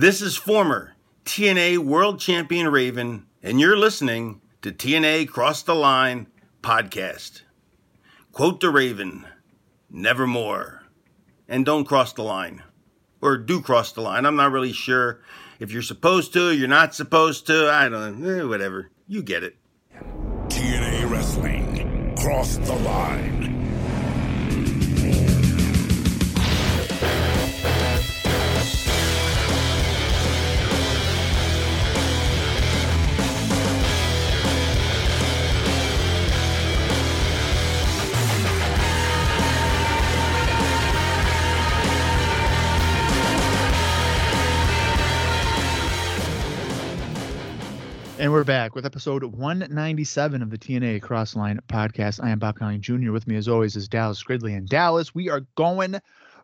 This is former TNA World Champion Raven, and you're listening to TNA Cross the Line Podcast. Quote the Raven, nevermore. And don't cross the line. Or do cross the line. I'm not really sure if you're supposed to, you're not supposed to. I don't know. Whatever. You get it. TNA Wrestling. Cross the line. And we're back with episode 197 of the TNA Crossline Podcast. I am Bob Colling Jr. With me, as always, is Dallas Gridley. And Dallas, we are going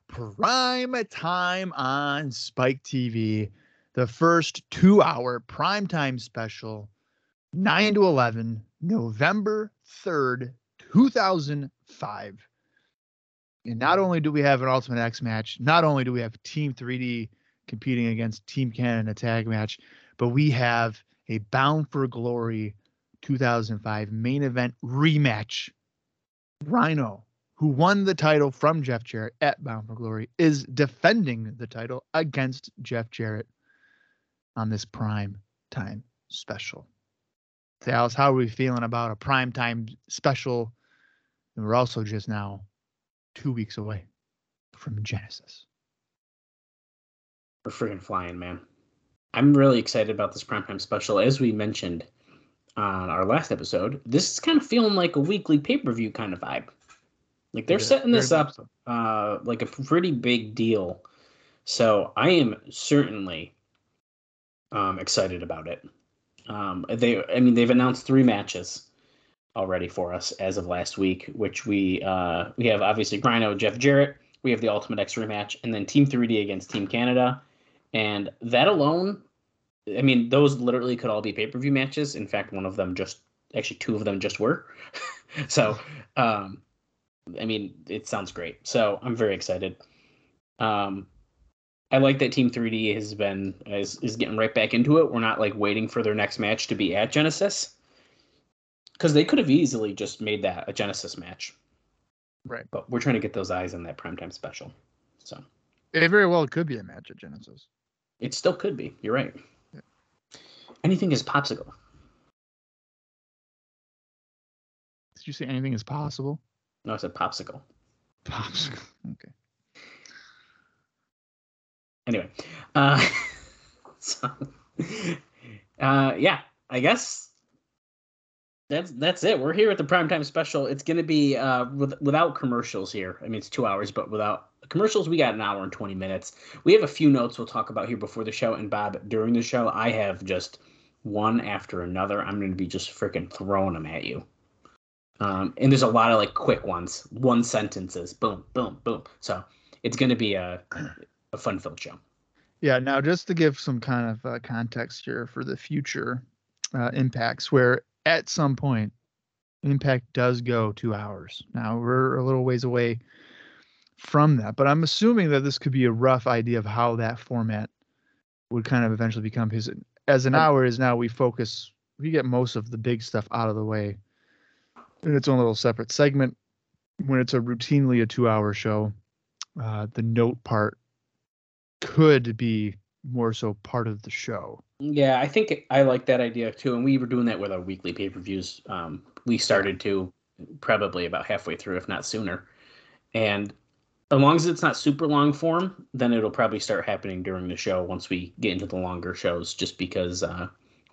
prime time on Spike TV. The first two-hour primetime special, 9 to 11, November 3rd, 2005. And not only do we have an Ultimate X match, not only do we have Team 3D competing against Team Canada tag match, but we have a Bound for Glory 2005 main event rematch. Rhino, who won the title from Jeff Jarrett at Bound for Glory, is defending the title against Jeff Jarrett on this prime time special. Dallas, how are we feeling about a prime time special? And we're also just now 2 weeks away from Genesis. We're freaking flying, man. I'm really excited about this primetime special. As we mentioned on our last episode, this is kind of feeling like a weekly pay-per-view kind of vibe. Like they're setting this up like a pretty big deal. So I am certainly excited about it. They've announced three matches already for us as of last week, which we have obviously Rhino, Jeff Jarrett. We have the Ultimate X rematch, and then Team 3D against Team Canada. And that alone, I mean, those literally could all be pay-per-view matches. In fact, two of them just were. So, it sounds great. So I'm very excited. I like that Team 3D is getting right back into it. We're not like waiting for their next match to be at Genesis, because they could have easily just made that a Genesis match. Right. But we're trying to get those eyes on that primetime special. So it very well could be a match at Genesis. It still could be. You're right. Yeah. Anything is popsicle. Did you say anything is possible? No, I said popsicle. Popsicle. Okay. Anyway. I guess that's it. We're here at the primetime special. It's going to be without commercials here. I mean, it's 2 hours, but without commercials, we got an hour and 20 minutes. We have a few notes we'll talk about here before the show, and Bob, during the show, I have just one after another. I'm going to be just freaking throwing them at you. And there's a lot of like quick ones, one sentences, boom, boom, boom. So it's going to be a fun-filled show. Yeah. Now, just to give some kind of context here for the future impacts, where at some point Impact does go 2 hours. Now we're a little ways away from that, but I'm assuming that this could be a rough idea of how that format would kind of eventually become, his as an hour is now, we get most of the big stuff out of the way in its own little separate segment. When it's routinely a 2 hour show, the note part could be more so part of the show. Yeah, I think I like that idea too, and we were doing that with our weekly pay-per-views. We started to probably about halfway through, if not sooner, and as long as it's not super long form, then it'll probably start happening during the show once we get into the longer shows, just because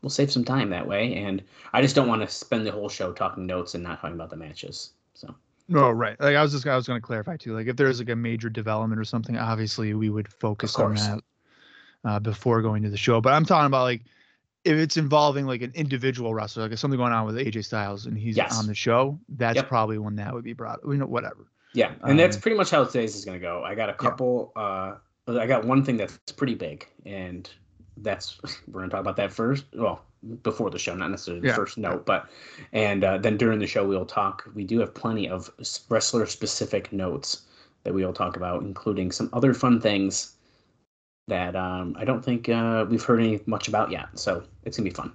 we'll save some time that way. And I just don't want to spend the whole show talking notes and not talking about the matches. So. No, right. Like I was going to clarify too. Like if there's like a major development or something, obviously we would focus on that before going to the show. But I'm talking about like if it's involving like an individual wrestler, like if something going on with AJ Styles and he's on the show, that's probably when that would be brought. You know, whatever. Yeah, and that's pretty much how today's is going to go. I got a couple I got one thing that's pretty big, and that's we're going to talk about that first. Well, before the show, not necessarily the first note, but and then during the show we'll talk. We do have plenty of wrestler-specific notes that we'll talk about, including some other fun things that I don't think we've heard any much about yet. So it's going to be fun.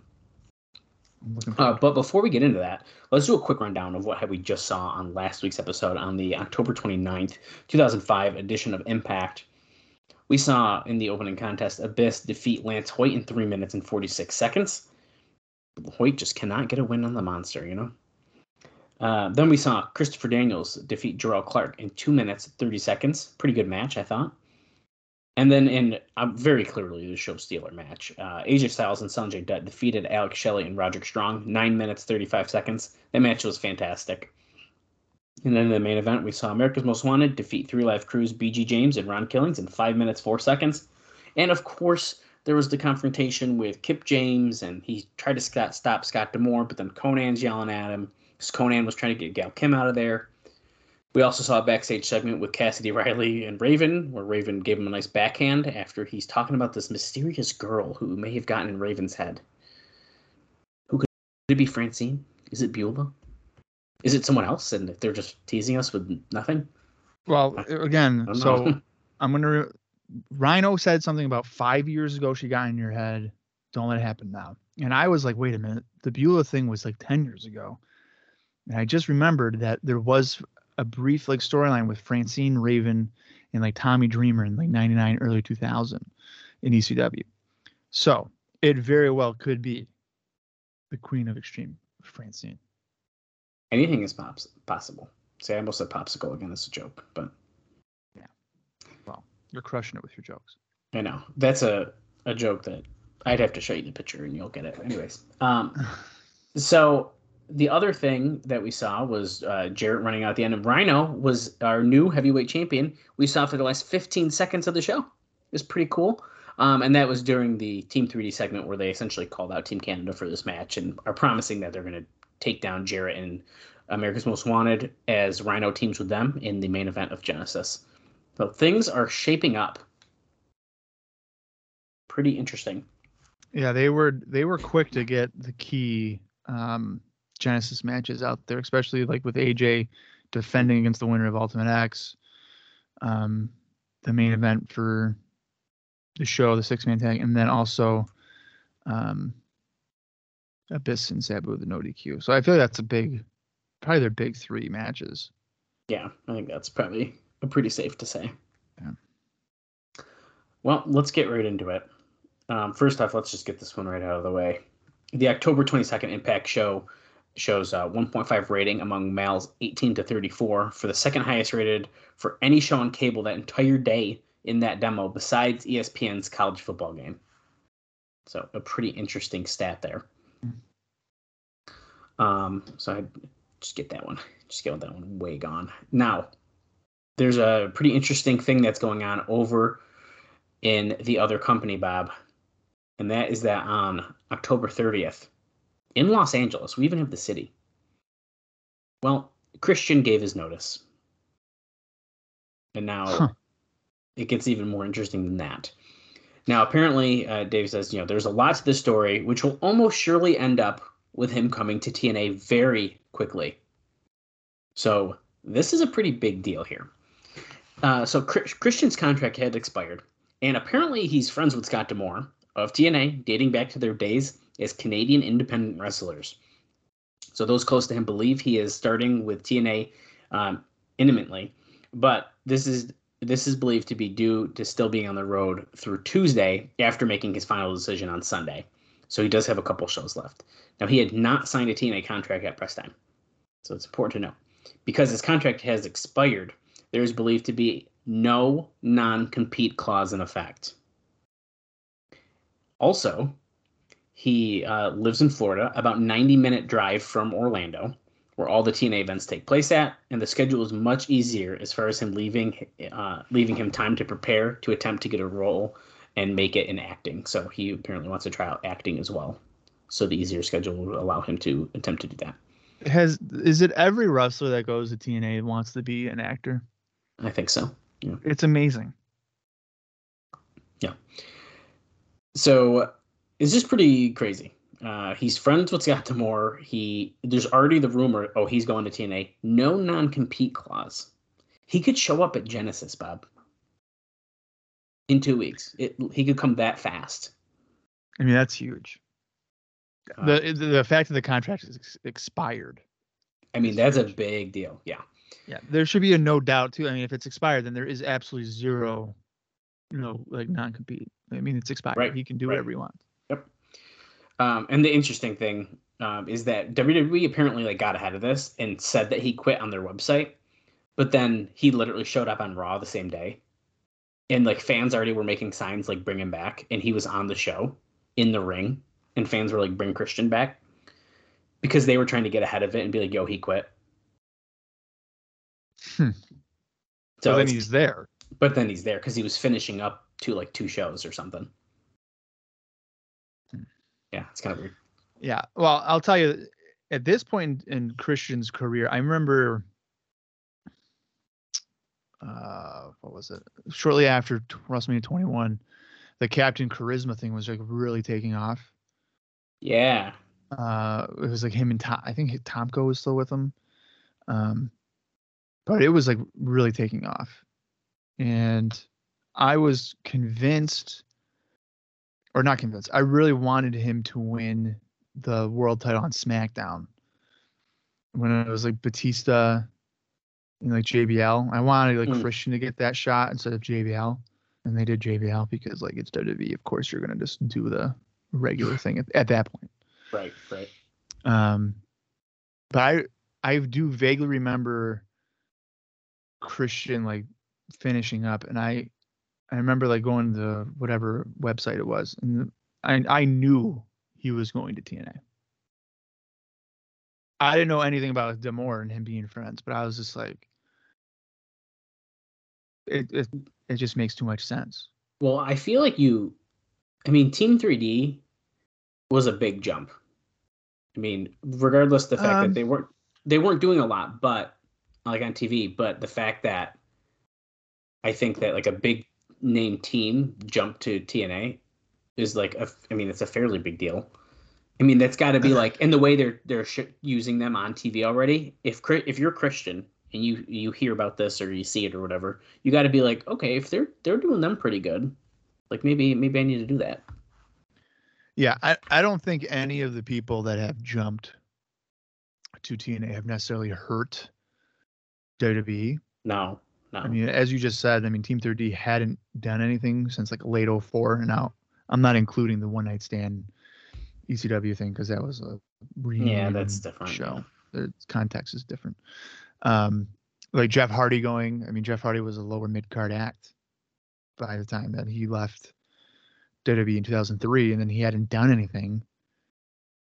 But before we get into that, let's do a quick rundown of what we just saw on last week's episode on the October 29th, 2005 edition of Impact. We saw in the opening contest, Abyss defeat Lance Hoyt in 3 minutes and 46 seconds. Hoyt just cannot get a win on the monster, you know? Then we saw Christopher Daniels defeat Jarrell Clark in 2 minutes, 30 seconds. Pretty good match, I thought. And then in very clearly the show stealer match, AJ Styles and Sanjay Dutt defeated Alex Shelley and Roderick Strong, 9 minutes, 35 seconds. That match was fantastic. And then in the main event, we saw America's Most Wanted defeat 3 Live Crew's BG James and Ron Killings in 5 minutes, 4 seconds. And, of course, there was the confrontation with Kip James, and he tried to stop Scott D'Amore, but then Conan's yelling at him because Conan was trying to get Gail Kim out of there. We also saw a backstage segment with Cassidy Riley and Raven, where Raven gave him a nice backhand after he's talking about this mysterious girl who may have gotten in Raven's head. Who could it be? Francine? Is it Beulah? Is it someone else? And they're just teasing us with nothing? Well, again, so I'm going to... Rhino said something about 5 years ago she got in your head. Don't let it happen now. And I was like, wait a minute. The Beulah thing was like 10 years ago. And I just remembered that there was... a brief like storyline with Francine, Raven, and like Tommy Dreamer in like 99, early 2000 in ECW. So it very well could be the Queen of Extreme, Francine. Anything is possible. See, I almost said popsicle again. It's a joke, but yeah. Well, you're crushing it with your jokes. I know. That's a joke that I'd have to show you the picture and you'll get it. Anyways. So the other thing that we saw was Jarrett running out at the end, and Rhino was our new heavyweight champion. We saw for the last 15 seconds of the show. It was pretty cool. And that was during the Team 3D segment where they essentially called out Team Canada for this match and are promising that they're going to take down Jarrett and America's Most Wanted as Rhino teams with them in the main event of Genesis. So things are shaping up. Pretty interesting. Yeah, they were quick to get the key Genesis matches out there, especially like with AJ defending against the winner of Ultimate X, the main event for the show, the 6-man tag, and then also Abyss and Sabu, the no DQ. So I feel like that's probably their big three matches. Yeah, I think that's probably pretty safe to say. Yeah. Well, let's get right into it. First off, let's just get this one right out of the way. The October 22nd Impact show shows 1.5 rating among males 18 to 34 for the second highest rated for any show on cable that entire day in that demo besides ESPN's college football game. So a pretty interesting stat there. So I just get that one way gone. Now, there's a pretty interesting thing that's going on over in the other company, Bob. And that is that on October 30th, in Los Angeles, we even have the city. Well, Christian gave his notice. And now it gets even more interesting than that. Now, apparently, Dave says, you know, there's a lot to this story, which will almost surely end up with him coming to TNA very quickly. So this is a pretty big deal here. So Christian's contract had expired. And apparently he's friends with Scott D'Amore of TNA, dating back to their days as Canadian independent wrestlers. So those close to him believe he is starting with TNA intimately, but this is believed to be due to still being on the road through Tuesday after making his final decision on Sunday. So he does have a couple shows left. Now, he had not signed a TNA contract at press time, so it's important to know. Because his contract has expired, there is believed to be no non-compete clause in effect. Also, he lives in Florida, about 90-minute drive from Orlando, where all the TNA events take place at, and the schedule is much easier as far as him leaving him time to prepare to attempt to get a role and make it in acting. So he apparently wants to try out acting as well. So the easier schedule will allow him to attempt to do that. Is it every wrestler that goes to TNA wants to be an actor? I think so. Yeah. It's amazing. Yeah. So it's just pretty crazy. He's friends with Scott D'Amore. There's already the rumor, he's going to TNA. No non-compete clause. He could show up at Genesis, Bob. in 2 weeks. He could come that fast. I mean, that's huge. The fact that the contract is expired. I mean, that's huge. A big deal. Yeah. Yeah. There should be a no doubt too. I mean, if it's expired, then there is absolutely zero, like non-compete. I mean, it's expired. Right. He can do whatever he wants. Yep. And the interesting thing is that WWE apparently got ahead of this and said that he quit on their website, but then he literally showed up on Raw the same day, and fans already were making signs bring him back, and he was on the show in the ring, and fans were bring Christian back, because they were trying to get ahead of it and be yo, he quit. So then he's there. But then he's there because he was finishing up to two shows or something. Yeah, it's kind of weird. Yeah, well, I'll tell you, at this point in Christian's career, I remember, what was it? Shortly after WrestleMania 21, the Captain Charisma thing was really taking off. Yeah. It was him and Tom. I think Tomko was still with him. But it was really taking off. And I was convinced, or not convinced, I really wanted him to win the world title on SmackDown when it was Batista and JBL. I wanted Christian to get that shot instead of JBL, and they did JBL because it's WWE. Of course, you're gonna just do the regular thing at that point. Right. But I do vaguely remember Christian finishing up, and I remember going to whatever website it was, and I knew he was going to TNA. I didn't know anything about D'Amore and him being friends, but I was just it just makes too much sense. Well, I feel Team 3D was a big jump. I mean, regardless of the fact that they weren't doing a lot, but on TV, but the fact that I think that a big name team jump to TNA is it's a fairly big deal. I mean, that's got to be and the way they're using them on TV already. If you're Christian and you hear about this or you see it or whatever, you got to be okay, if they're doing them pretty good, maybe I need to do that. Yeah, I don't think any of the people that have jumped to TNA have necessarily hurt WWE. No. No. I mean, as you just said, Team 3D hadn't done anything since late 2004 and out. I'm not including the one night stand ECW thing because that was a that's different show. Yeah. The context is different. Jeff Hardy going. Jeff Hardy was a lower mid card act by the time that he left WWE in 2003, and then he hadn't done anything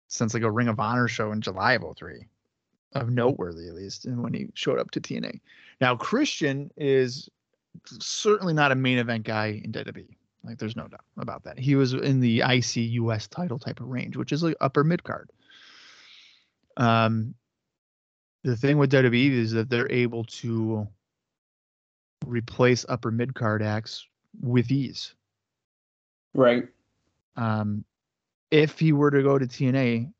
since a Ring of Honor show in July of 2003. Of noteworthy, at least, and when he showed up to TNA. Now, Christian is certainly not a main event guy in WWE. There's no doubt about that. He was in the IC US title type of range, which is upper mid card. The thing with WWE is that they're able to replace upper mid card acts with ease. Right. If he were to go to TNA,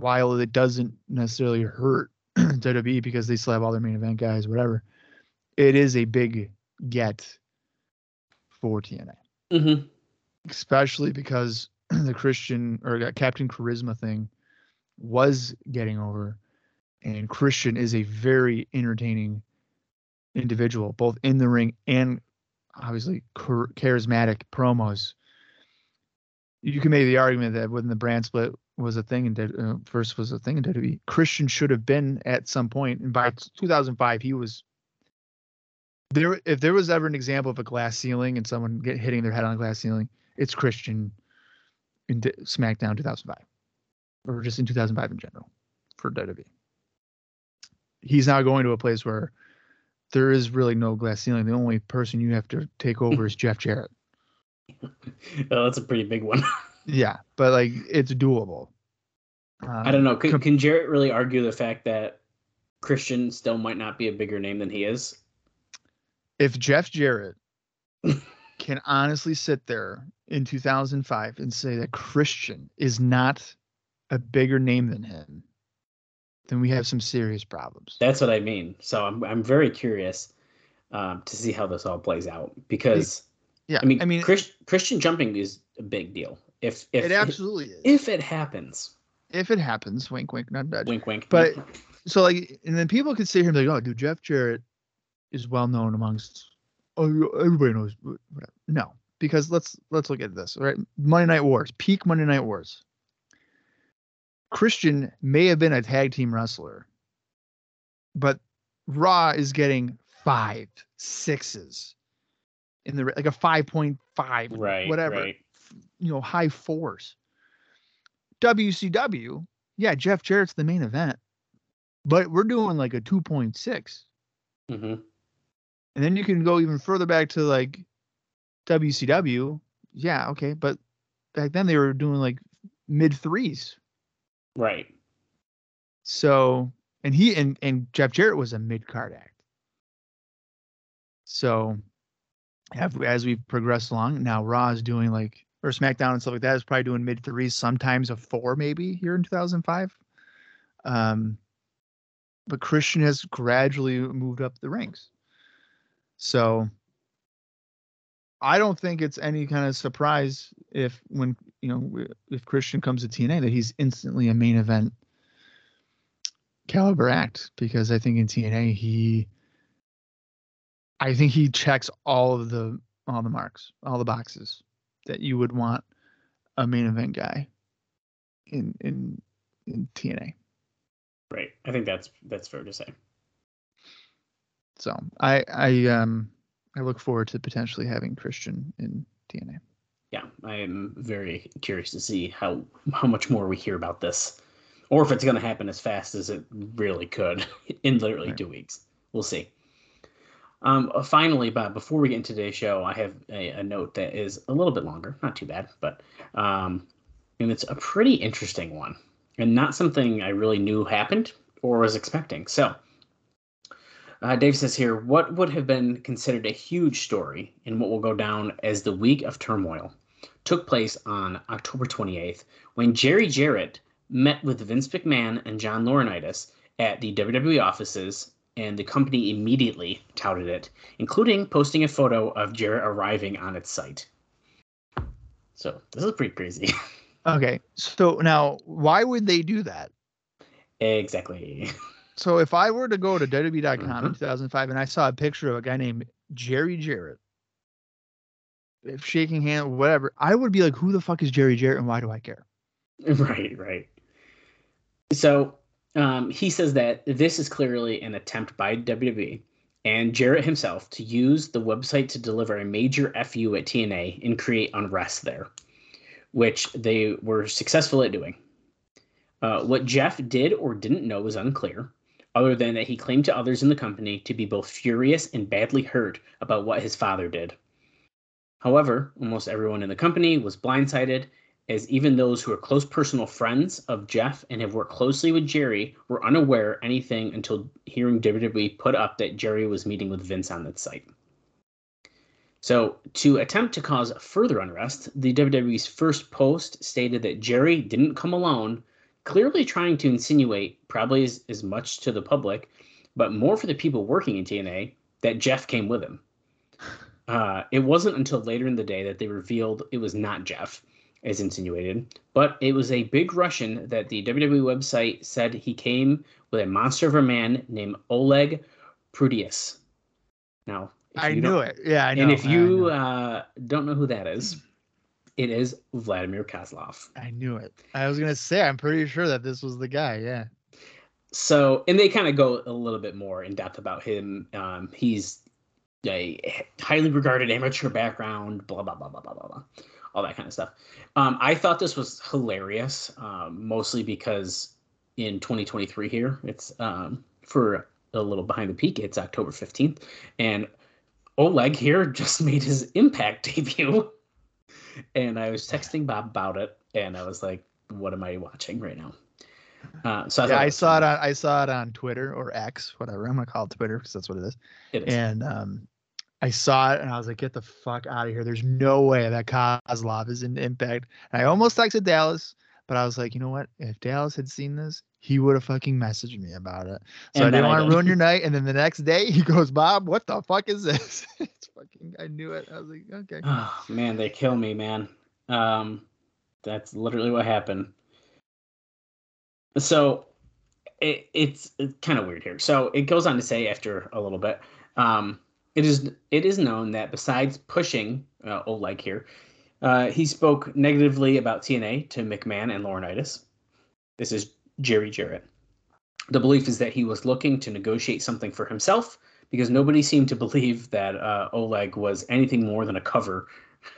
while it doesn't necessarily hurt WWE because they still have all their main event guys, whatever, it is a big get for TNA. Mm-hmm. Especially because the Christian or Captain Charisma thing was getting over, and Christian is a very entertaining individual, both in the ring and obviously charismatic promos. You can make the argument that when the brand split was a thing in WWE, Christian should have been at some point, and by 2005 he was there. If there was ever an example of a glass ceiling and someone hitting their head on a glass ceiling, it's Christian in SmackDown 2005, or just in 2005 in general for WWE. He's now going to a place where there is really no glass ceiling. The only person you have to take over is Jeff Jarrett. Oh, that's a pretty big one. Yeah, but it's doable. I don't know. Can Jarrett really argue the fact that Christian still might not be a bigger name than he is? If Jeff Jarrett can honestly sit there in 2005 and say that Christian is not a bigger name than him, then we have some serious problems. That's what I mean. So I'm very curious to see how this all plays out, because Yeah, I mean Christian jumping is a big deal. If it absolutely is. If it happens. If it happens, wink, wink, not bad. Wink, wink. But so like, and then people could sit here and be like, "Oh, dude, Jeff Jarrett is well known amongst everybody knows." Whatever. No, because let's look at this. Right, Monday Night Wars, peak Monday Night Wars. Christian may have been a tag team wrestler, but Raw is getting 5 6s in the like a 5.5, right, whatever, right. You know, high fours. WCW, yeah, Jeff Jarrett's the main event, but we're doing like a 2.6. Mm-hmm. And then you can go even further back to like WCW, yeah, okay, but back then they were doing like mid threes, right? So, and he and Jeff Jarrett was a mid card act. So, as we progress along, now Raw is doing like, or SmackDown and stuff like that is probably doing mid threes, sometimes a 4 maybe here in 2005. But Christian has gradually moved up the ranks. So I don't think it's any kind of surprise if Christian comes to TNA that he's instantly a main event caliber act, because I think in TNA he checks all the marks, all the boxes that you would want a main event guy in TNA. Right. I think that's fair to say. So I look forward to potentially having Christian in TNA. Yeah, I am very curious to see how much more we hear about this, or if it's going to happen as fast as it really could in literally 2 weeks. We'll see. Finally, Bob, before we get into today's show, I have a note that is a little bit longer, not too bad, but and it's a pretty interesting one and not something I really knew happened or was expecting. So Dave says here, what would have been considered a huge story in what will go down as the week of turmoil took place on October 28th when Jerry Jarrett met with Vince McMahon and John Laurinaitis at the WWE offices, and the company immediately touted it, including posting a photo of Jarrett arriving on its site. So this is pretty crazy. Okay, so now why would they do that? Exactly. So if I were to go to WWE.com in 2005 and I saw a picture of a guy named Jerry Jarrett, shaking hand, whatever, I would be like, who the fuck is Jerry Jarrett and why do I care? Right, right. So he says that this is clearly an attempt by WWE and Jarrett himself to use the website to deliver a major FU at TNA and create unrest there, which they were successful at doing. What Jeff did or didn't know was unclear, other than that he claimed to others in the company to be both furious and badly hurt about what his father did. However, almost everyone in the company was blindsided, as even those who are close personal friends of Jeff and have worked closely with Jerry were unaware anything until hearing WWE put up that Jerry was meeting with Vince on that site. So, to attempt to cause further unrest, the WWE's first post stated that Jerry didn't come alone, clearly trying to insinuate, probably as much to the public, but more for the people working in TNA, that Jeff came with him. It wasn't until later in the day that they revealed it was not Jeff, as insinuated, but it was a big Russian that the WWE website said he came with a monster of a man named Oleg Prudius. Now, I knew it. Yeah, I know. And if you don't know who that is, it is Vladimir Kozlov. I knew it. I was going to say, I'm pretty sure that this was the guy, yeah. So, and they kind of go a little bit more in depth about him. He's a highly regarded amateur background, blah, blah, blah, blah, blah, blah, blah. All that kind of stuff. I thought this was hilarious, mostly because in 2023 here, it's for a little behind the peak, it's October 15th. And Oleg here just made his Impact debut. And I was texting Bob about it. And I was like, what am I watching right now? I saw it on Twitter or X, whatever. I'm going to call it Twitter because that's what it is. It is. And I saw it and I was like, get the fuck out of here. There's no way that Kozlov is in Impact. And I almost texted Dallas, but I was like, you know what? If Dallas had seen this, he would have fucking messaged me about it. So I didn't want to ruin your night. And then the next day he goes, Bob, what the fuck is this? It's fucking, I knew it. I was like, okay. Oh, man, they kill me, man. That's literally what happened. So it's kind of weird here. So it goes on to say after a little bit, it is known that besides pushing Oleg here, he spoke negatively about TNA to McMahon and Laurinaitis. This is Jerry Jarrett. The belief is that he was looking to negotiate something for himself because nobody seemed to believe that Oleg was anything more than a cover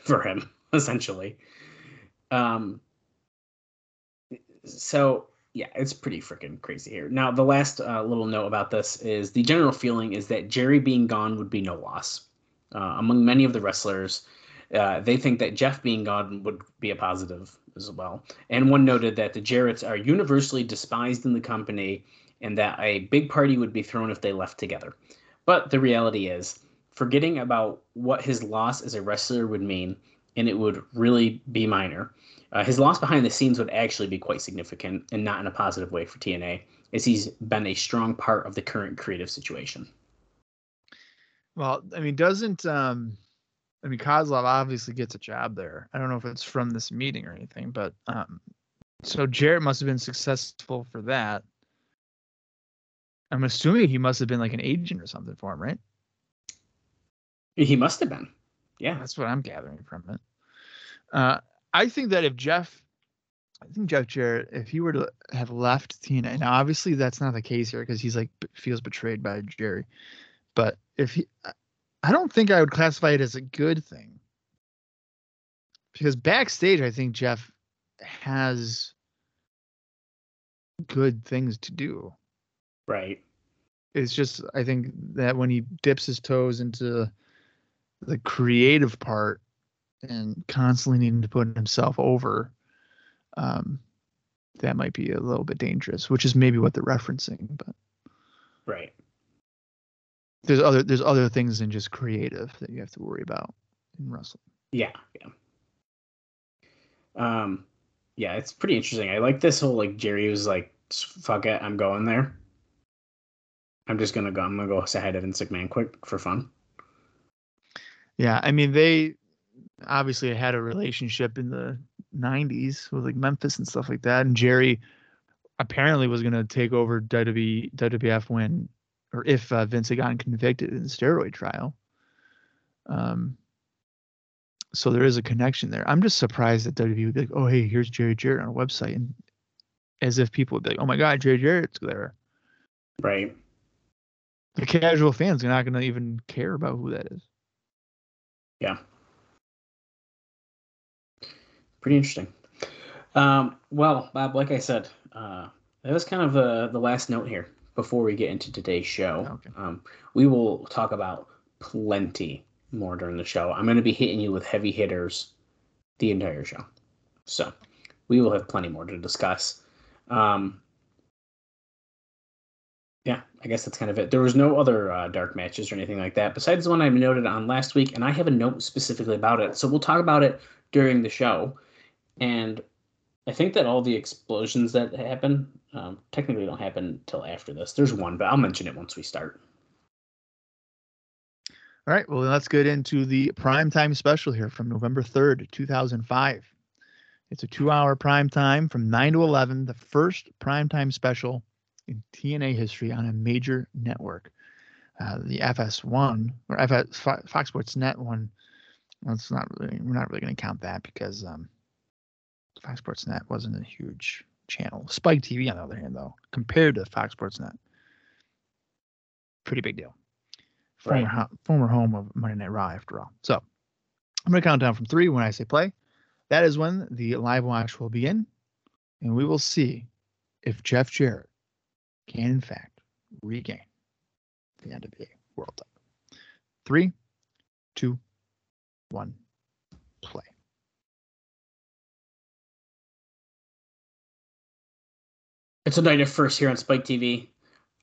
for him, essentially. So, yeah, it's pretty freaking crazy here. Now, the last little note about this is the general feeling is that Jerry being gone would be no loss. Among many of the wrestlers, they think that Jeff being gone would be a positive as well. And one noted that the Jarretts are universally despised in the company and that a big party would be thrown if they left together. But the reality is, forgetting about what his loss as a wrestler would mean, and it would really be minor, his loss behind the scenes would actually be quite significant and not in a positive way for TNA, as he's been a strong part of the current creative situation. Well, I mean, doesn't... I mean, Kozlov obviously gets a job there. I don't know if it's from this meeting or anything, but so Jarrett must have been successful for that. I'm assuming he must have been like an agent or something for him, right? He must have been. Yeah, that's what I'm gathering from it. I think that Jeff Jarrett, if he were to have left TNA, now obviously that's not the case here because he's like feels betrayed by Jerry, but if he. I don't think I would classify it as a good thing because backstage, I think Jeff has good things to do. Right. It's just, I think that when he dips his toes into the creative part and constantly needing to put himself over, that might be a little bit dangerous, which is maybe what they're referencing, but right. There's other things than just creative that you have to worry about in wrestling. Yeah. Yeah, it's pretty interesting. I like this whole like Jerry was like, "Fuck it, I'm going there. I'm just gonna go. I'm gonna go ahead of and sick man quick for fun." Yeah, I mean they obviously had a relationship in the '90s with like Memphis and stuff like that, and Jerry apparently was gonna take over WWF when. Or if Vince had gotten convicted in the steroid trial. So there is a connection there. I'm just surprised that WWE would be like, oh, hey, here's Jerry Jarrett on a website. And as if people would be like, oh, my God, Jerry Jarrett's there. Right. The casual fans are not going to even care about who that is. Yeah. Pretty interesting. Well, Bob, like I said, that was kind of the last note here. Before we get into today's show, okay. We will talk about plenty more during the show. I'm going to be hitting you with heavy hitters the entire show. So we will have plenty more to discuss. Yeah, I guess that's kind of it. There was no other dark matches or anything like that besides the one I noted on last week. And I have a note specifically about it. So we'll talk about it during the show. And I think that all the explosions that happen technically don't happen till after this. There's one, but I'll mention it once we start. All right, well, let's get into the primetime special here from November 3rd, 2005. It's a 2-hour primetime from 9 to 11, the first primetime special in TNA history on a major network. The FS1, or Fox Sports Net one, we're not really going to count that because... Fox Sports Net wasn't a huge channel. Spike TV, on the other hand, though, compared to Fox Sports Net, pretty big deal. Right. Former home of Monday Night Raw, after all. So I'm going to count down from 3 when I say play. That is when the live watch will begin, and we will see if Jeff Jarrett can, in fact, regain the NWA World Title. 3, 2, 1, play. It's a night at first here on Spike TV.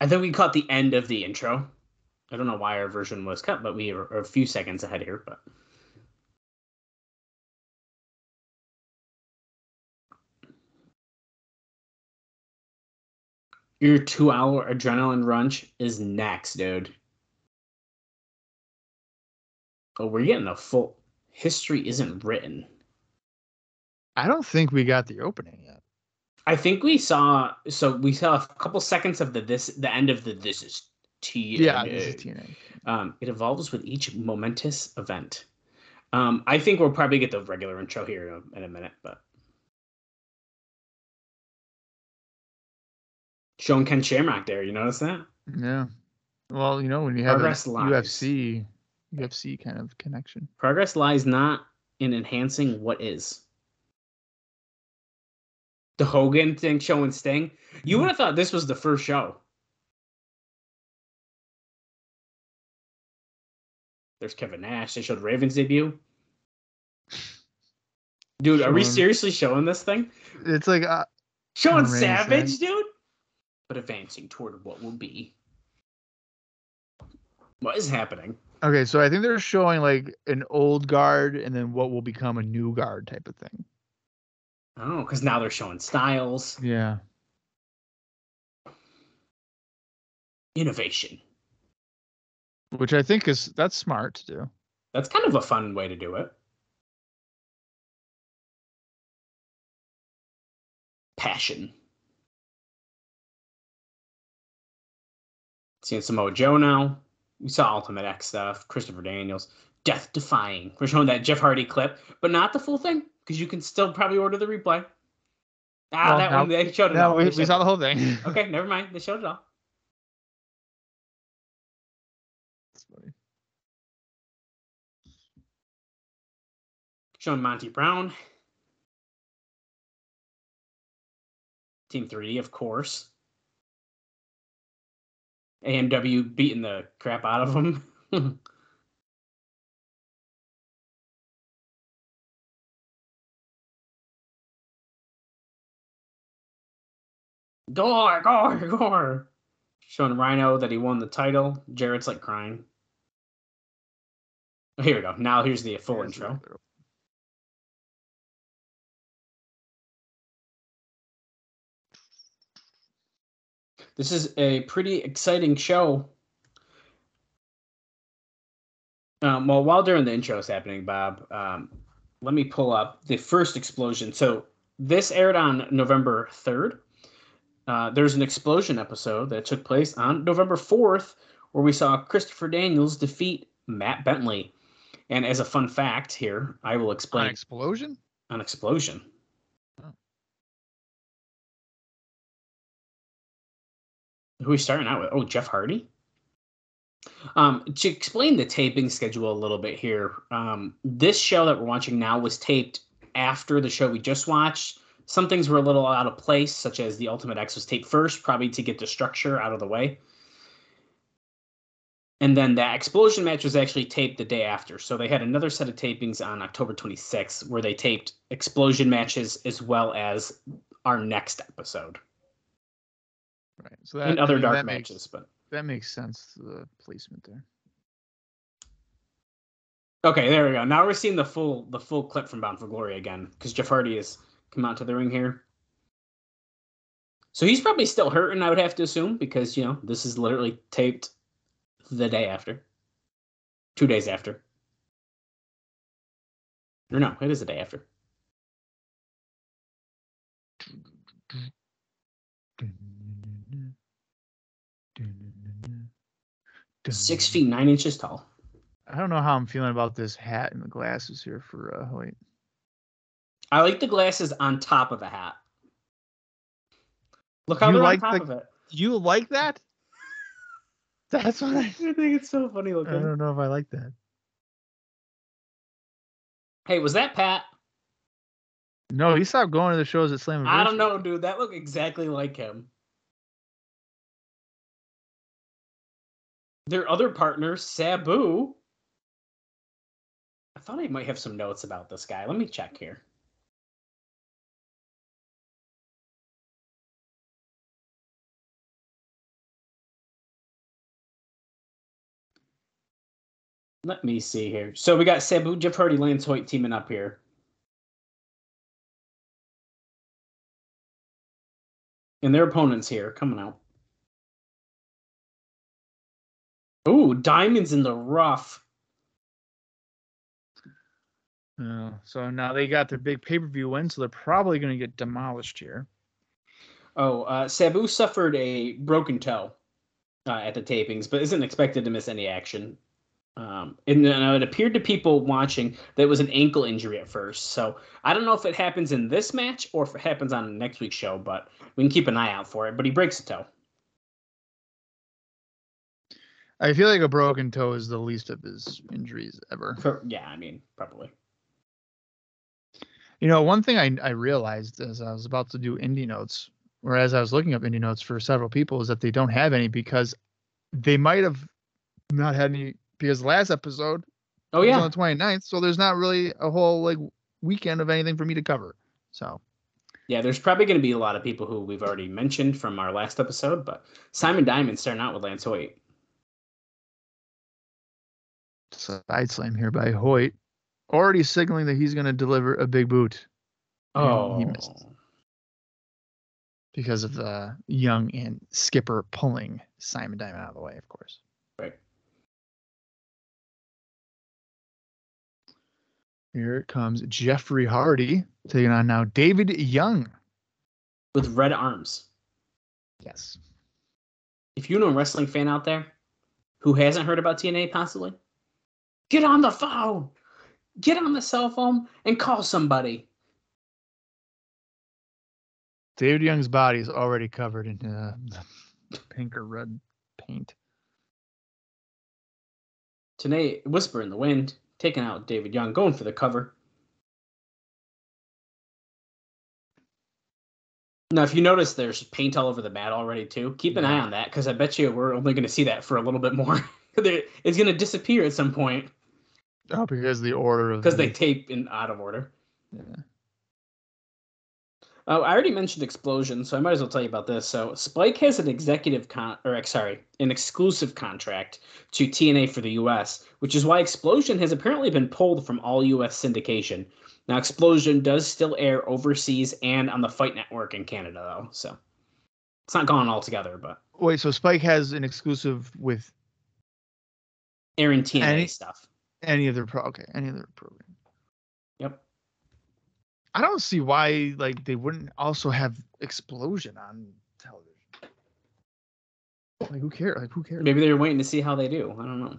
I think we caught the end of the intro. I don't know why our version was cut, but we are a few seconds ahead here. But Your 2-hour adrenaline rush is next, dude. Oh, we're getting a full... History isn't written. I don't think we got the opening yet. I think we saw... So we saw a couple seconds of the end of the This Is TNA. Yeah, This Is TNA. It evolves with each momentous event. I think we'll probably get the regular intro here in a minute, but... Showing Ken Shamrock there, you notice that? Yeah. Well, you know, when you have Progress a lies. UFC kind of connection. Progress lies not in enhancing what is. The Hogan thing showing Sting. You would have thought this was the first show. There's Kevin Nash. They showed Raven's debut. Dude, are we seriously showing this thing? It's like... showing Savage, dude? But advancing toward what will be. What is happening? Okay, so I think they're showing like an old guard and then what will become a new guard type of thing. Oh, because now they're showing Styles. Yeah. Innovation. Which I think that's smart to do. That's kind of a fun way to do it. Passion. Seeing Samoa Joe now. We saw Ultimate X stuff. Christopher Daniels. Death Defying. We're showing that Jeff Hardy clip, but not the full thing because you can still probably order the replay. One they showed it. No, we saw the whole thing. Okay, never mind. They showed it all. That's funny. Showing Monty Brown. Team 3D, of course. AMW beating the crap out of them. Gore, gore, gore. Showing Rhino that he won the title. Jarrett's like crying. Oh, here we go. Now here's the full intro. This is a pretty exciting show. While during the intro is happening, Bob, let me pull up the first explosion. So this aired on November 3rd. There's an explosion episode that took place on November 4th where we saw Christopher Daniels defeat Matt Bentley. And as a fun fact here, I will explain. An explosion. Who are we starting out with? Oh, Jeff Hardy. To explain the taping schedule a little bit here, this show that we're watching now was taped after the show we just watched. Some things were a little out of place, such as the Ultimate X was taped first, probably to get the structure out of the way. And then that explosion match was actually taped the day after. So they had another set of tapings on October 26th where they taped explosion matches as well as our next episode. Right. So that, and other dark matches, but that makes sense. The placement there. Okay, there we go. Now we're seeing the full clip from Bound for Glory again because Jeff Hardy has come out to the ring here. So he's probably still hurting, I would have to assume, because this is literally taped the day after, 2 days after. Or no, it is the day after. Six 6'9" tall. I don't know how I'm feeling about this hat and the glasses here for Hoyt. I like the glasses on top of the hat. Look how they're on top of it. You like that? That's what I think. It's so funny looking. I don't know if I like that. Hey, was that Pat? No, he stopped going to the shows at Slammiversary. I don't know, dude. That looked exactly like him. Their other partner, Sabu. I thought I might have some notes about this guy. Let me check here. Let me see here. So we got Sabu, Jeff Hardy, Lance Hoyt teaming up here. And their opponents here coming out. Oh, diamonds in the rough. So now they got their big pay-per-view win, so they're probably going to get demolished here. Sabu suffered a broken toe at the tapings, but isn't expected to miss any action. And it appeared to people watching that it was an ankle injury at first. So I don't know if it happens in this match or if it happens on next week's show, but we can keep an eye out for it. But he breaks a toe. I feel like a broken toe is the least of his injuries ever. Yeah, I mean, probably. You know, one thing I realized as I was about to do indie notes, or as I was looking up indie notes for several people, is that they don't have any because they might have not had any because last episode was on the 29th, so there's not really a whole weekend of anything for me to cover. So yeah, there's probably going to be a lot of people who we've already mentioned from our last episode, but Simon Diamond starting out with Lance Hoyt. Side slam here by Hoyt, already signaling that he's going to deliver a big boot. Oh, he missed because of the Young and Skipper pulling Simon Diamond out of the way, of course. Right. Here comes Jeffrey Hardy taking on now David Young with red arms. Yes. If you know a wrestling fan out there who hasn't heard about TNA, possibly. Get on the phone. Get on the cell phone and call somebody. David Young's body is already covered in pink or red paint. Today, Whisper in the Wind, taking out David Young, going for the cover. Now, if you notice, there's paint all over the mat already, too. Keep an eye on that, because I bet you we're only going to see that for a little bit more. It's going to disappear at some point. Oh, because the order of... Because they tape in out of order. Yeah. Oh, I already mentioned Explosion, so I might as well tell you about this. So Spike has an exclusive contract to TNA for the U.S., which is why Explosion has apparently been pulled from all U.S. syndication. Now, Explosion does still air overseas and on the Fight Network in Canada, though. So it's not gone altogether, but... Wait, so Spike has an exclusive with... airing TNA stuff. Any other program. Yep. I don't see why they wouldn't also have Explosion on television. Who cares? Maybe they're waiting to see how they do. I don't know.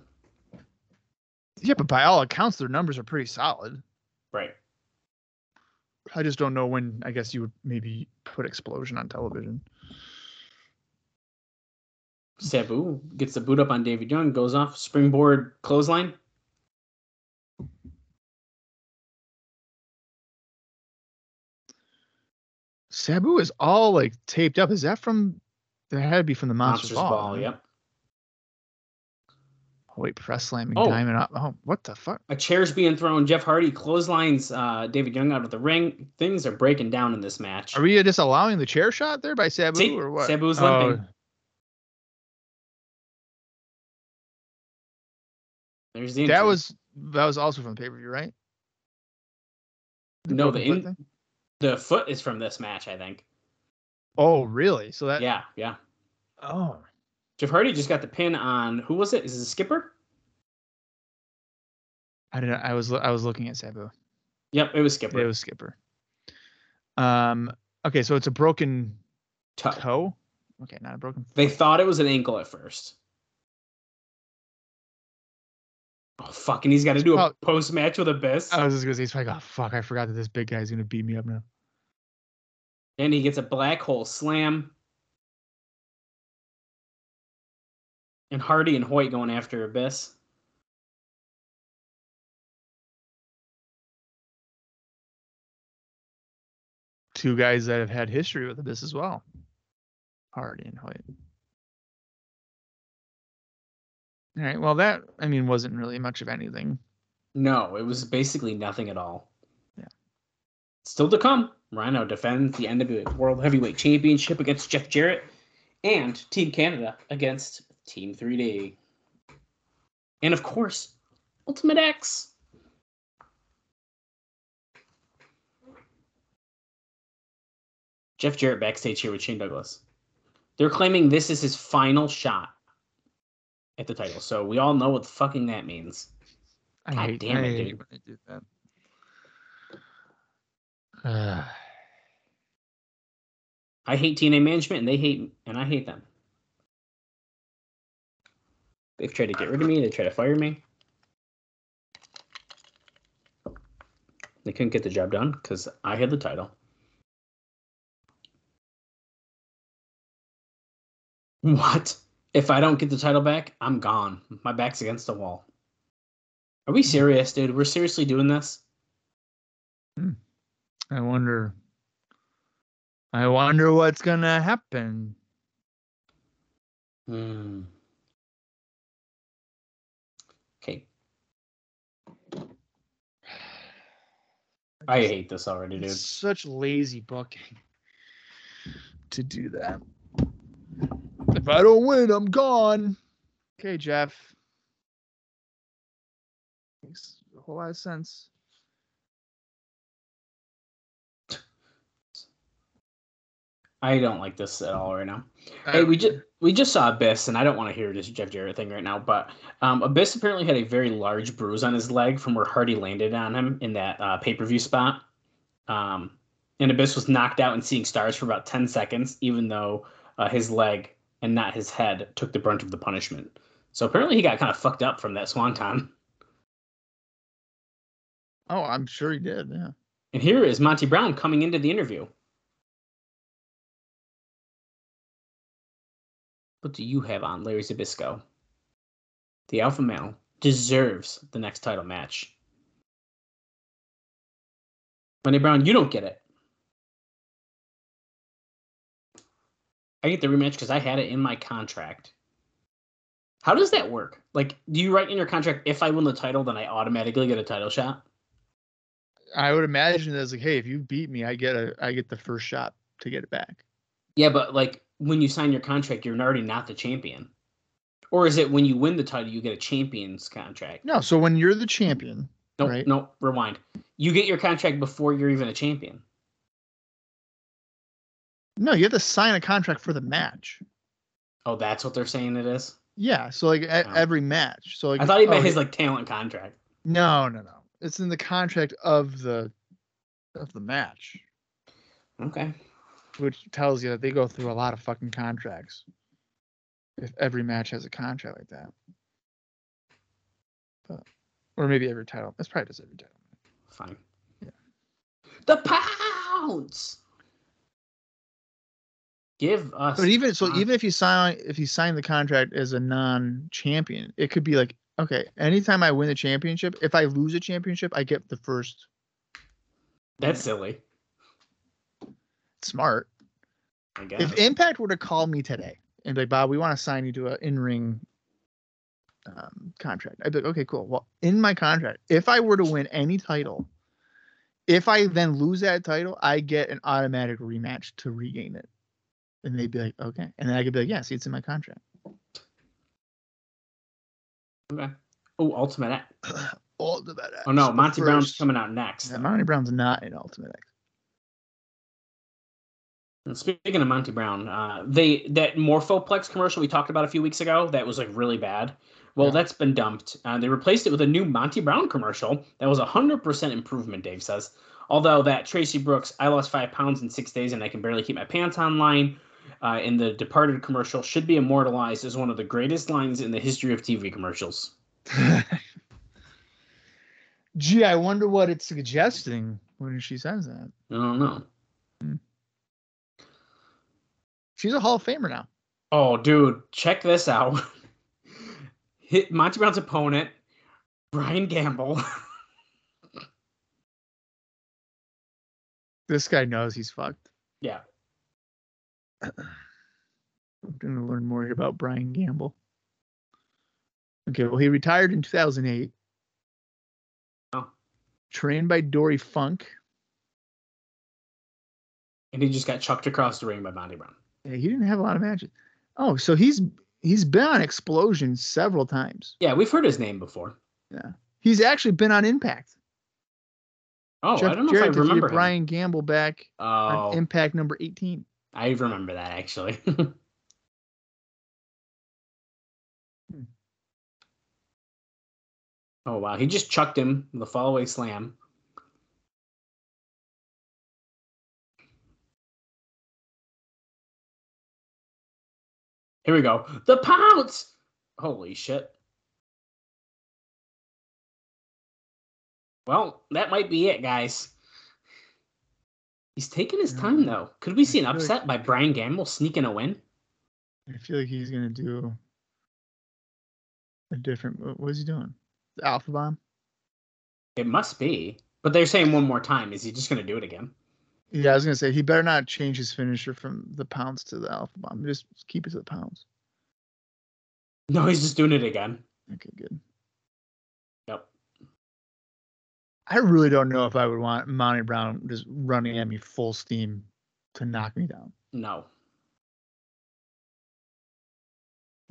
Yeah, but by all accounts, their numbers are pretty solid. Right. I just don't know when. I guess you would maybe put Explosion on television. Sabu gets the boot up on David Young, goes off, springboard clothesline. Sabu is all taped up. Is that from? That had to be from the Monsters Ball. Right? Yep. Oh, wait, press slamming Diamond up. Oh, what the fuck? A chair's being thrown. Jeff Hardy clotheslines David Young out of the ring. Things are breaking down in this match. Are we just allowing the chair shot there by Sabu or what? Sabu's limping. That was also from the pay-per-view, right? The foot is from this match, I think. Oh, really? So that yeah. Oh, Jeff Hardy just got the pin on who was it? Is it Skipper? I don't know. I was looking at Sabu. Yep, it was Skipper. Okay, so it's a broken toe. Okay, not a broken foot. They thought it was an ankle at first. Oh, fuck, and he's got to do a post-match with Abyss. I was just going to say, he's like, oh, fuck, I forgot that this big guy's going to beat me up now. And he gets a black hole slam. And Hardy and Hoyt going after Abyss. Two guys that have had history with Abyss as well. Hardy and Hoyt. All right, well, that, I mean, wasn't really much of anything. No, it was basically nothing at all. Yeah. Still to come, Rhino defends the NWA World Heavyweight Championship against Jeff Jarrett and Team Canada against Team 3D. And, of course, Ultimate X. Jeff Jarrett backstage here with Shane Douglas. They're claiming this is his final shot at the title. So we all know what the fucking that means. God damn it, dude. When I do that. I hate TNA management, and they hate me, and I hate them. They've tried to get rid of me. They tried to fire me. They couldn't get the job done because I had the title. What? If I don't get the title back, I'm gone. My back's against the wall. Are we serious, dude? We're seriously doing this? I wonder what's going to happen. Okay. I hate this already, dude. Such lazy booking to do that. If I don't win, I'm gone. Okay, Jeff. Makes a whole lot of sense. I don't like this at all right now. Hey, we just saw Abyss, and I don't want to hear this Jeff Jarrett thing right now, but Abyss apparently had a very large bruise on his leg from where Hardy landed on him in that pay-per-view spot. And Abyss was knocked out and seeing stars for about 10 seconds, even though his leg and not his head took the brunt of the punishment. So apparently he got kind of fucked up from that swanton. Oh, I'm sure he did, yeah. And here is Monty Brown coming into the interview. What do you have on Larry Zbyszko? The alpha male deserves the next title match. Monty Brown, you don't get it. I get the rematch because I had it in my contract. How does that work? Like, do you write in your contract, if I win the title, then I automatically get a title shot? I would imagine that's like, hey, if you beat me, I get the first shot to get it back. Yeah, but like when you sign your contract, you're already not the champion. Or is it when you win the title, you get a champion's contract? No, so when you're the champion. No, right? No, rewind. You get your contract before you're even a champion. No, you have to sign a contract for the match. Oh, that's what they're saying it is? Yeah, so like every match. So like, I thought he meant his like talent contract. No. It's in the contract of the match. Okay. Which tells you that they go through a lot of fucking contracts. If every match has a contract like that. But, or maybe every title. That's probably just every title. Fine. Yeah. The pounds! Give us. But even if you sign the contract as a non-champion, it could be like, okay, anytime I win the championship, if I lose a championship, I get the first. That's silly. Smart. I guess. If Impact were to call me today and be like, Bob, we want to sign you to an in-ring contract, I'd be like, okay, cool. Well, in my contract, if I were to win any title, if I then lose that title, I get an automatic rematch to regain it. And they'd be like, okay. And then I could be like, yeah, see, it's in my contract. Okay. Oh, Ultimate X. Ultimate X. Oh, no, Monty Brown's coming out next. Yeah, Monty Brown's not in Ultimate X. And speaking of Monty Brown, that Morphoplex commercial we talked about a few weeks ago, that was like really bad. Well, that's been dumped. They replaced it with a new Monty Brown commercial. That was 100% improvement, Dave says. Although that Tracy Brooks, I lost 5 pounds in 6 days and I can barely keep my pants on line. In the Departed commercial should be immortalized as one of the greatest lines in the history of TV commercials. Gee, I wonder what it's suggesting when she says that. I don't know. She's a Hall of Famer now. Oh, dude, check this out. Hit Monty Brown's opponent, Brian Gamble. This guy knows he's fucked. Yeah. I'm going to learn more here about Brian Gamble. Okay, well, he retired in 2008. Oh. Trained by Dory Funk. And he just got chucked across the ring by Monty Brown. Yeah, he didn't have a lot of matches. Oh, so he's been on Explosion several times. Yeah, we've heard his name before. Yeah. He's actually been on Impact. Oh, Jeff I don't know Jarrett if I remember Brian Gamble back on Impact number 18. I remember that, actually. Oh, wow. He just chucked him in the fallaway slam. Here we go. The pounce! Holy shit. Well, that might be it, guys. He's taking his time, though. Could we see an upset by Brian Gamble sneaking a win? I feel like he's going to do a different... What is he doing? The Alpha Bomb? It must be. But they're saying one more time. Is he just going to do it again? Yeah, I was going to say, he better not change his finisher from the pounce to the Alpha Bomb. Just keep it to the pounce. No, he's just doing it again. Okay, good. Yep. I really don't know if I would want Monty Brown just running at me full steam to knock me down. No.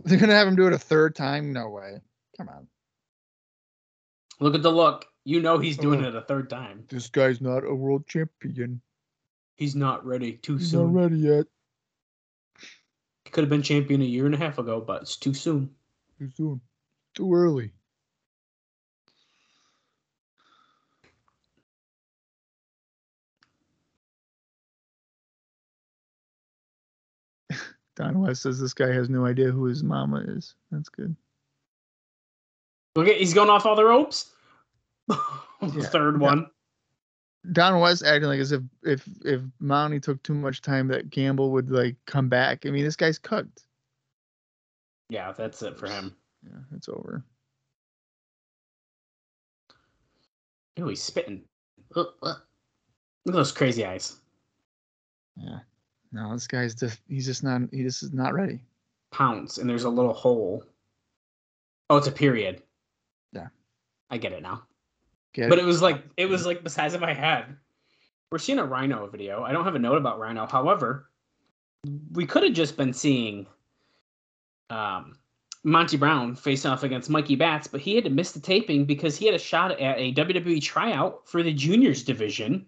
They're going to have him do it a third time? No way. Come on. Look at the look. You know he's doing it a third time. This guy's not a world champion. He's not ready too soon. Not ready yet. He could have been champion a year and a half ago, but it's too soon. Too soon. Too early. Don West says this guy has no idea who his mama is. That's good. Look at, he's going off all the ropes. Third one. Don West acting like as if Mountie took too much time that Gamble would like come back. I mean, this guy's cooked. Yeah, that's it for him. Yeah, it's over. Ew, he's spitting. Look at those crazy eyes. Yeah. No, this guy's just not ready. Pounce, and there's a little hole. Oh, it's a period. Yeah. I get it now. But it was like the size of my head. We're seeing a Rhino video. I don't have a note about Rhino. However, we could have just been seeing Monty Brown face off against Mikey Batts, but he had to miss the taping because he had a shot at a WWE tryout for the juniors division,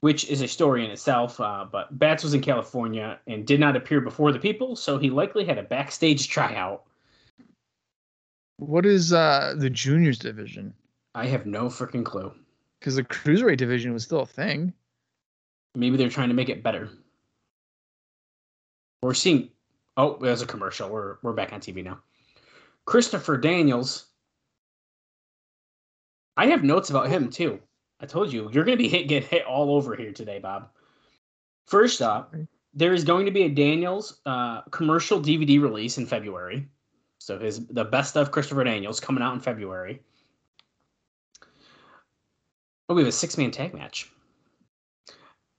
which is a story in itself. But Batts was in California and did not appear before the people, so he likely had a backstage tryout. What is the juniors division? I have no freaking clue. Because the cruiserweight division was still a thing. Maybe they're trying to make it better. We're seeing... Oh, there's a commercial. We're back on TV now. Christopher Daniels. I have notes about him, too. I told you, you're going to be get hit all over here today, Bob. First up, there is going to be a Daniels commercial DVD release in February. So the best of Christopher Daniels coming out in February. Oh, we have a 6-man tag match.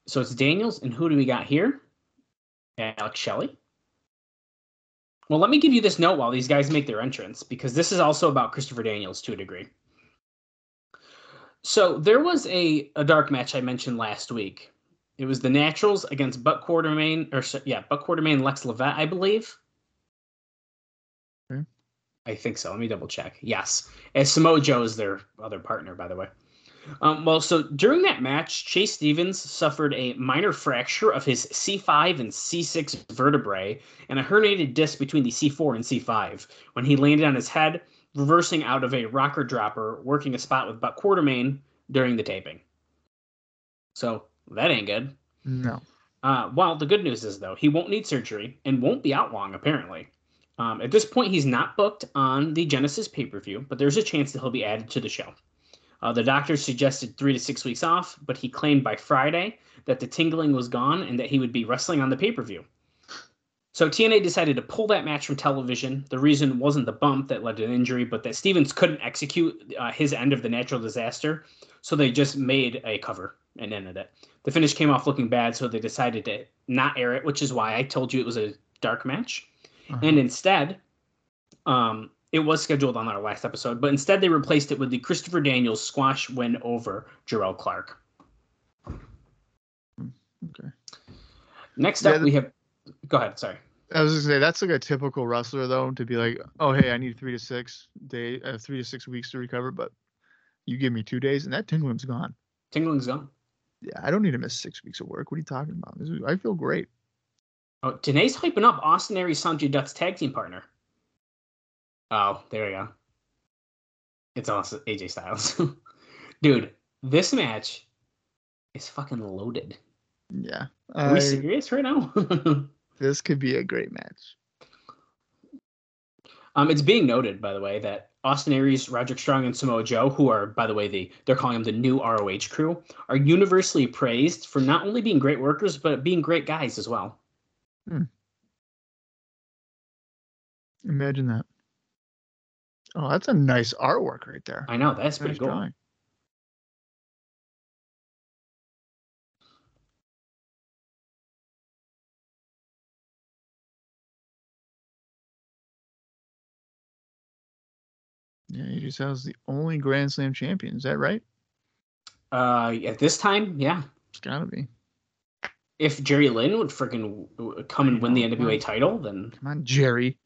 So it's Daniels, and who do we got here? Alex Shelley. Well, let me give you this note while these guys make their entrance, because this is also about Christopher Daniels to a degree. So there was a dark match I mentioned last week. It was the Naturals against Buck Quartermain, Lex Levette, I believe. I think so. Let me double check. Yes. And Samoa Joe is their other partner, by the way. So during that match, Chase Stevens suffered a minor fracture of his C5 and C6 vertebrae and a herniated disc between the C4 and C5 when he landed on his head, reversing out of a rocker dropper, working a spot with Buck Quartermain during the taping. So that ain't good. No. Well, the good news is, though, he won't need surgery and won't be out long, apparently. At this point, he's not booked on the Genesis pay-per-view, but there's a chance that he'll be added to the show. The doctor suggested 3 to 6 weeks off, but he claimed by Friday that the tingling was gone and that he would be wrestling on the pay-per-view. So TNA decided to pull that match from television. The reason wasn't the bump that led to an injury, but that Stevens couldn't execute his end of the natural disaster, so they just made a cover and ended it. The finish came off looking bad, so they decided to not air it, which is why I told you it was a dark match. And instead, it was scheduled on our last episode, but instead they replaced it with the Christopher Daniels squash win over Jarrell Clark. Okay. Next up, we have... Go ahead, sorry. I was going to say, that's like a typical wrestler, though, to be like, oh, hey, I need 3 to 6 weeks to recover, but you give me 2 days, and that tingling's gone. Tingling's gone? Yeah, I don't need to miss 6 weeks of work. What are you talking about? I feel great. Oh, Danae's hyping up Austin Aries, Sanjay Dutt's tag team partner. Oh, there we go. It's also AJ Styles. Dude, this match is fucking loaded. Yeah. Are we serious right now? This could be a great match. It's being noted, by the way, that Austin Aries, Roderick Strong, and Samoa Joe, who are, by the way, they're calling them the new ROH crew, are universally praised for not only being great workers, but being great guys as well. Hmm. Imagine that. Oh, that's a nice artwork right there. I know, that's pretty cool. Drawing. Yeah, AJ Styles is the only Grand Slam champion. Is that right? At this time, yeah. It's got to be. If Jerry Lynn would freaking come and win the NWA title, then... Come on, Jerry.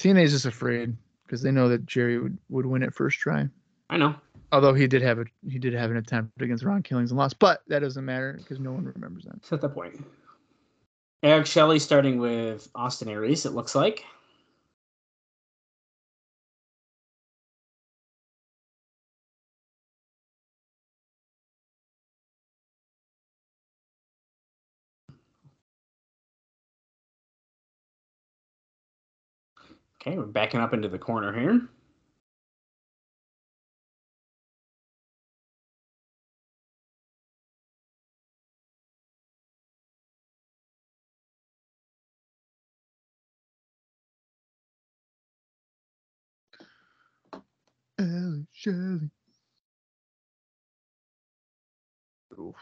TNA's just afraid because they know that Jerry would win at first try. I know. Although he did have an attempt against Ron Killings and lost, but that doesn't matter because no one remembers that. That's the point. Eric Shelley starting with Austin Aries, it looks like. Okay, we're backing up into the corner here. Alex Shelley. Oof.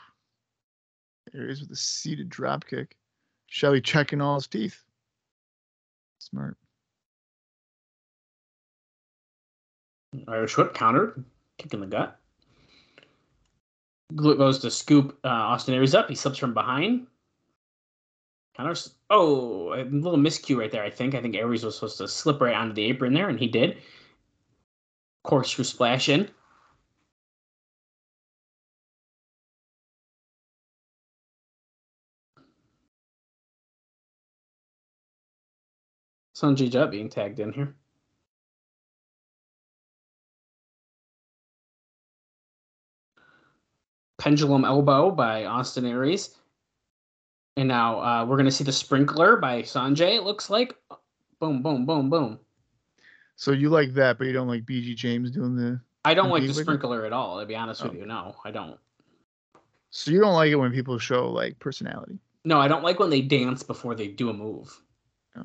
There he is with a seated dropkick. Shelley checking all his teeth. Smart. Irish whip countered, kick in the gut. Glute goes to scoop Austin Aries up. He slips from behind. Counters. Oh, a little miscue right there, I think. I think Aries was supposed to slip right onto the apron there, and he did. Corkscrew splash in. Sanjay Dutt being tagged in here. Pendulum elbow by Austin Aries. And now we're going to see the sprinkler by Sanjay, it looks like. Boom, boom, boom, boom. So you like that, but you don't like BG James doing the... I don't like the sprinkler at all, to be honest with you. No, I don't. So you don't like it when people show, like, personality? No, I don't like when they dance before they do a move. Oh.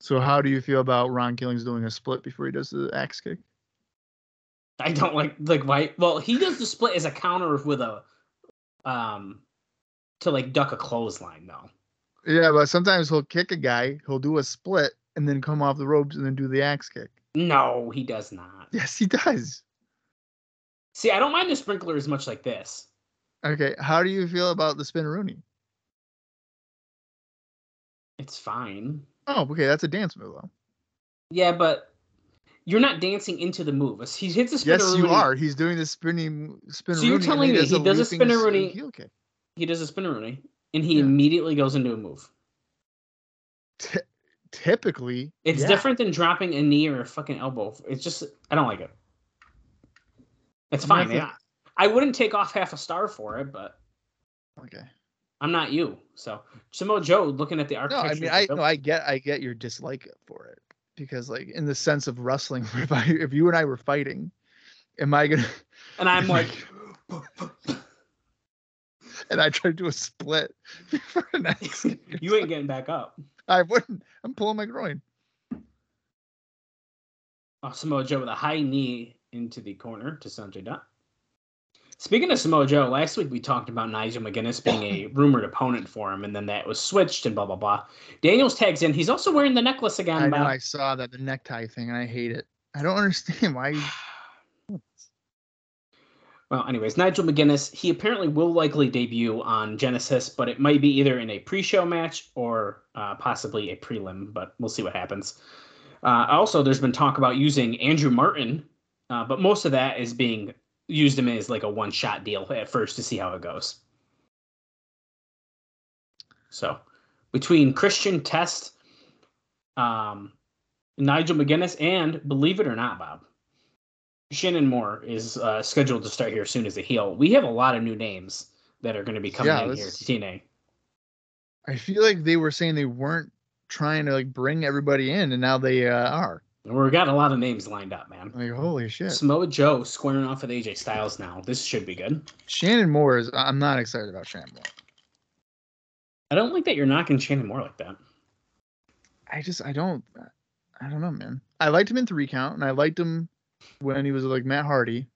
So how do you feel about Ron Killings doing a split before he does the axe kick? I don't like why. Well, he does the split as a counter with a, to like duck a clothesline though. Yeah, but sometimes he'll kick a guy, he'll do a split, and then come off the ropes and then do the axe kick. No, he does not. Yes, he does. See, I don't mind the sprinkler as much like this. Okay, how do you feel about the spin-a-rooney? It's fine. Oh, okay, that's a dance move though. Yeah, but. You're not dancing into the move. He hits a spin-a-rooney. Yes, you are. He's doing the spin-a-rooney. So you're telling me he does a spin-a-rooney. He does a spin-a-rooney, and he immediately goes into a move. Typically, it's different than dropping a knee or a fucking elbow. It's just I don't like it. It's fine. Yeah. I wouldn't take off half a star for it, but okay. I'm not you, so Samoa Joe looking at the architecture. No, I mean I get your dislike for it. Because, like, in the sense of wrestling, if you and I were fighting, am I gonna? And I'm like, and I tried to do a split. You ain't getting back up. I wouldn't. I'm pulling my groin. Oh, Samoa Joe with a high knee into the corner to Sanjay Dutt. Speaking of Samoa Joe, last week we talked about Nigel McGuinness being a rumored opponent for him, and then that was switched and blah, blah, blah. Daniels tags in. He's also wearing the necklace again. I know, I saw that, the necktie thing, and I hate it. I don't understand why. Well, anyways, Nigel McGuinness, he apparently will likely debut on Genesis, but it might be either in a pre-show match or possibly a prelim, but we'll see what happens. Also, there's been talk about using Andrew Martin, but most of that is being... used him as like a one-shot deal at first to see how it goes. So, between Christian Test, Nigel McGuinness, and believe it or not, Bob, Shannon Moore is scheduled to start here soon as a heel. We have a lot of new names that are going to be coming in here to TNA. I feel like they were saying they weren't trying to like bring everybody in, and now they are. We've got a lot of names lined up, man. Like, holy shit. Samoa Joe squaring off with AJ Styles now. This should be good. Shannon Moore is... I'm not excited about Shannon Moore. I don't like that you're knocking Shannon Moore like that. I don't know, man. I liked him in 3 Count, and I liked him when he was like Matt Hardy.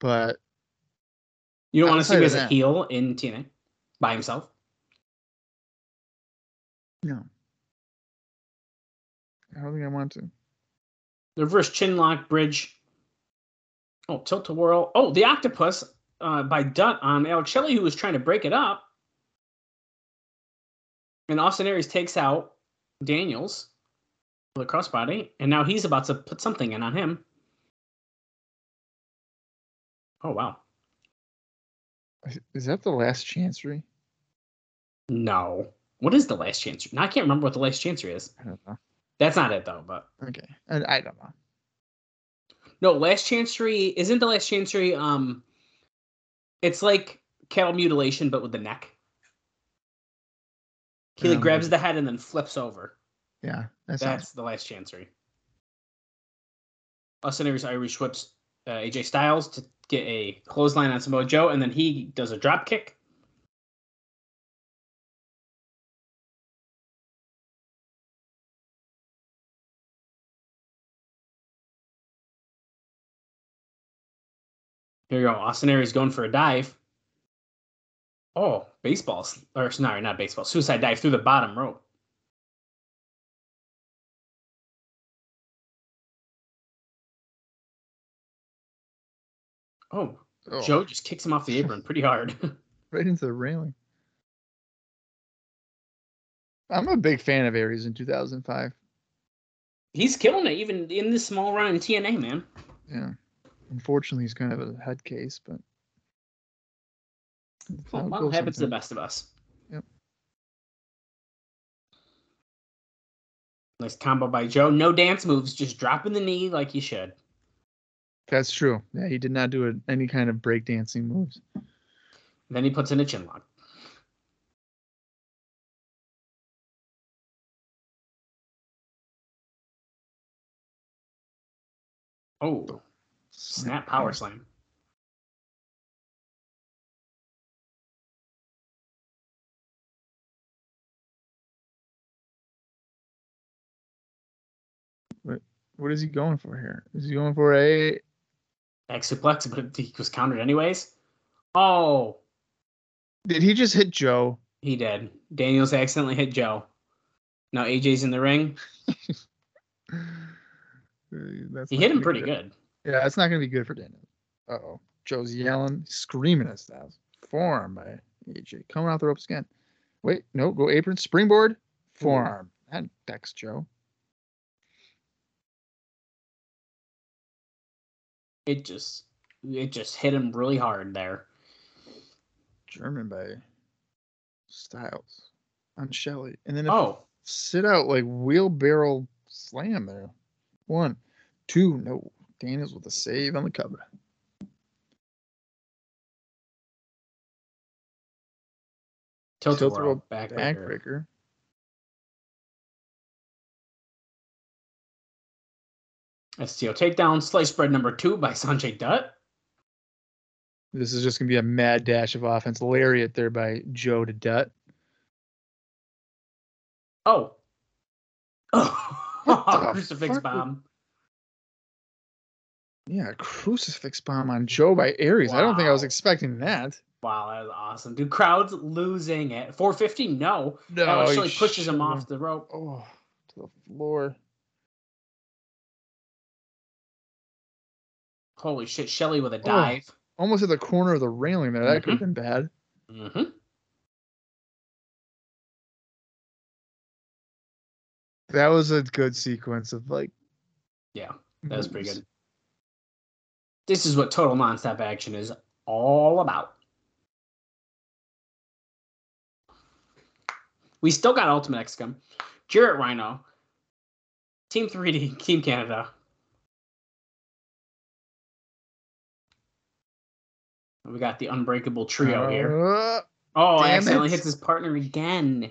But... You don't want to see him as a heel in TNA? By himself? No. I don't think I want to. The reverse chin lock bridge. Oh, tilt-a-whirl. Oh, the octopus by Dutt on Alex Shelley, who was trying to break it up. And Austin Aries takes out Daniels with a crossbody. And now he's about to put something in on him. Oh, wow. Is that the last chancery? No. What is the last chancery? Now, I can't remember what the last chancery is. I don't know. That's not it, though, but... Okay. I don't know. No, Last Chancery... Isn't the Last Chancery... It's like cattle mutilation, but with the neck. He grabs the head and then flips over. Yeah. That's the Last Chancery. Austin Aries whips AJ Styles to get a clothesline on Samoa Joe, and then he does a drop kick. Here you go. Austin Aries going for a dive. Oh, suicide dive through the bottom rope. Oh, Joe just kicks him off the apron pretty hard. Right into the railing. I'm a big fan of Aries in 2005. He's killing it even in this small run in TNA, man. Yeah. Unfortunately, he's kind of a head case, but... Well, it happens to the best of us. Yep. Nice combo by Joe. No dance moves, just dropping the knee like he should. That's true. Yeah, he did not do any kind of breakdancing moves. And then he puts in a chin lock. Oh. Snap power slam. What is he going for here? Is he going for a X suplex, but he was countered anyways? Oh. Did he just hit Joe? He did. Daniels accidentally hit Joe. Now AJ's in the ring. He hit him pretty good. Yeah, that's not going to be good for Daniel. Uh-oh. Joe's yelling, screaming at Styles. Forearm by AJ. Coming off the ropes again. Wait, no, go apron. Springboard. Forearm. That decks Joe. It just hit him really hard there. German by Styles. On Shelley. And then sit out like wheelbarrow slam there. 1, 2, no. Daniels with a save on the cover. Tilt-a-whirl backbreaker. STO takedown, slice spread number 2 by Sanjay Dutt. This is just going to be a mad dash of offense. Lariat there by Joe to Dutt. Oh, crucifix bomb. Yeah, a crucifix bomb on Joe by Aries. Wow. I don't think I was expecting that. Wow, that was awesome. Dude, crowd's losing it. 450? No. That actually pushes him off the rope. Oh, to the floor. Holy shit, Shelley with a dive. Almost at the corner of the railing there. That could have been bad. Mm-hmm. That was a good sequence of like... Yeah, that was pretty good. This is what total nonstop action is all about. We still got Ultimate X. Jarrett Rhino, Team 3D, Team Canada, We got the unbreakable trio here. Oh, I accidentally hit his partner again.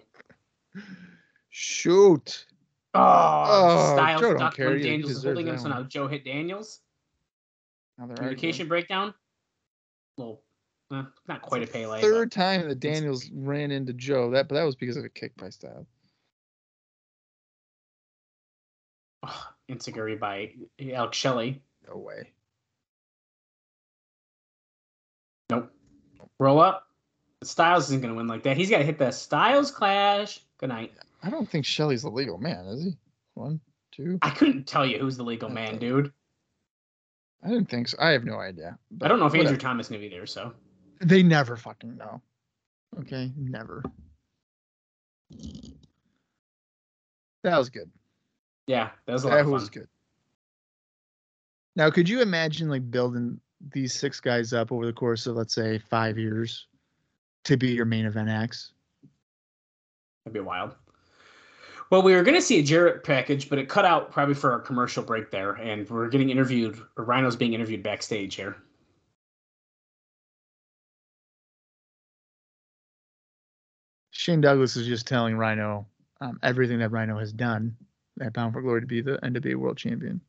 Shoot. Oh, Styles ducked when Daniels is holding him, so now Joe hit Daniels. Communication breakdown. Well, not quite a Pele. Third time that Daniels ran into Joe. That was because of a kick by Styles. Oh, Insiguri by Alex Shelley. No way. Nope. Roll up. Styles isn't going to win like that. He's got to hit the Styles Clash. Good night. I don't think Shelley's the legal man, is he? One, two. I couldn't tell you who's the legal man, dude. I didn't think so. I have no idea. I don't know if Andrew Thomas knew either, so. They never fucking know. Okay, never. That was good. Yeah, that was a lot of fun. That was good. Now, could you imagine like building these six guys up over the course of, let's say, 5 years to be your main event acts? That'd be wild. Well, we were going to see a Jarrett package, but it cut out probably for our commercial break there, and we're getting interviewed, or Rhino's being interviewed backstage here. Shane Douglas is just telling Rhino everything that Rhino has done at Bound for Glory to be the NWA World Champion.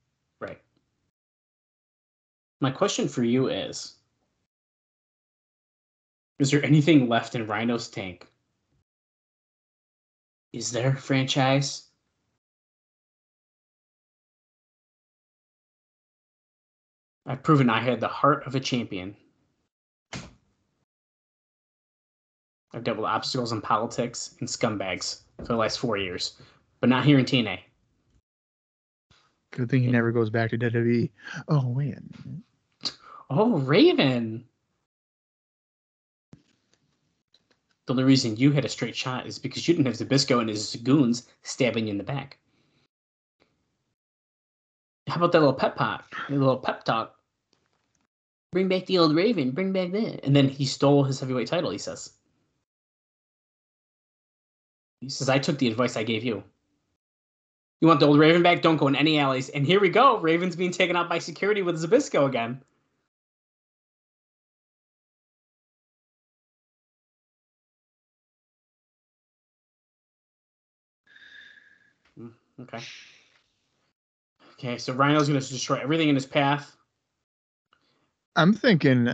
Right. My question for you is there anything left in Rhino's tank? Is there, franchise? I've proven I had the heart of a champion. I've dealt with obstacles in politics and scumbags for the last 4 years, but not here in TNA. Good thing he never goes back to WWE. Oh, wait a minute. Oh, Raven. The only reason you had a straight shot is because you didn't have Zabisco and his goons stabbing you in the back. How about that little pep talk? That little pep talk. Bring back the old Raven. Bring back that. And then he stole his heavyweight title, he says. He says, I took the advice I gave you. You want the old Raven back? Don't go in any alleys. And here we go. Raven's being taken out by security with Zabisco again. Okay. Okay, so Rhino's going to destroy everything in his path. I'm thinking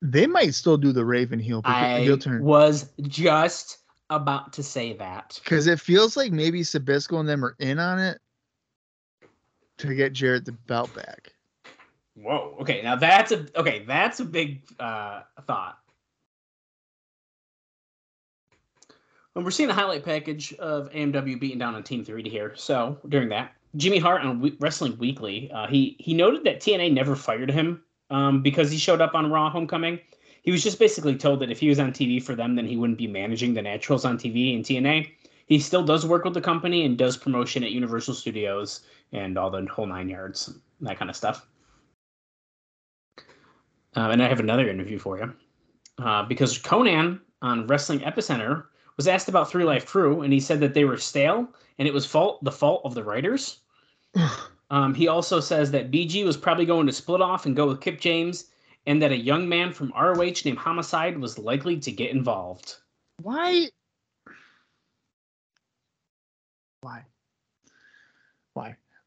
they might still do the Raven heel. I was just about to say that. Because it feels like maybe Sabisco and them are in on it to get Jarrett the belt back. Whoa. Okay, now that's a big thought. And we're seeing a highlight package of AMW beating down on Team 3D here. So during that, Jimmy Hart on Wrestling Weekly, he noted that TNA never fired him because he showed up on Raw Homecoming. He was just basically told that if he was on TV for them, then he wouldn't be managing the Naturals on TV and TNA. He still does work with the company and does promotion at Universal Studios and all the whole 9 yards, that kind of stuff. And I have another interview for you because Conan on Wrestling Epicenter was asked about Three Life Crew, and he said that they were stale, and it was the fault of the writers. He also says that BG was probably going to split off and go with Kip James, and that a young man from ROH named Homicide was likely to get involved. Why?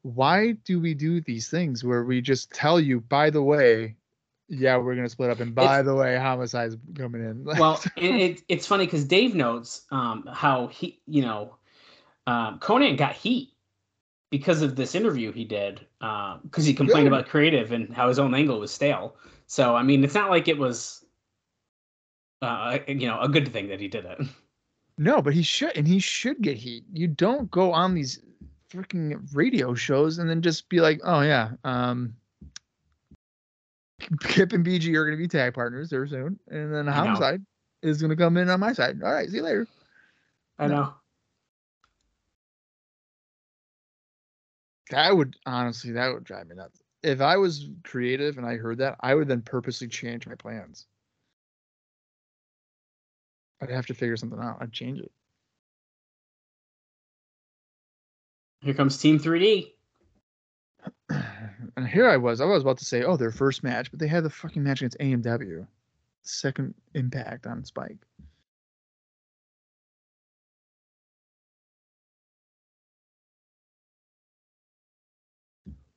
Why do we do these things where we just tell you, by the way, yeah, we're going to split up. And by the way, Homicide's coming in. Well, it's funny because Dave notes how he, Conan got heat because of this interview he did because he complained about creative and how his own angle was stale. So, I mean, it's not like it was, a good thing that he did it. No, but he should get heat. You don't go on these freaking radio shows and then just be like, oh, yeah, Kip and BG are going to be tag partners there soon. And then Homicide is going to come in on my side. All right. See you later. I know. That would drive me nuts. If I was creative and I heard that, I would then purposely change my plans. I'd have to figure something out. I'd change it. Here comes Team 3D. And here I was about to say, oh, their first match, but they had the fucking match against AMW. second impact on Spike.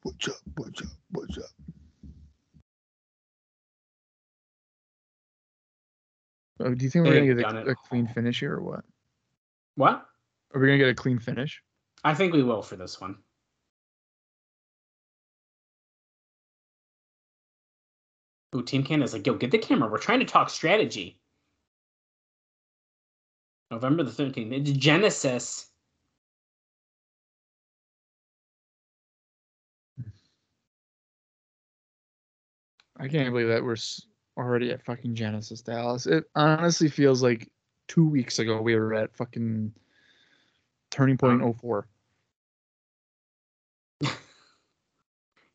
What's up? What's up? What's up? Oh, do you think we're going to get a clean finish here or what? What? Are we going to get a clean finish? I think we will for this one. Ooh, Team Canada's like, yo, get the camera. We're trying to talk strategy. November the 13th. It's Genesis. I can't believe that we're already at fucking Genesis, Dallas. It honestly feels like 2 weeks ago we were at fucking Turning Point 04.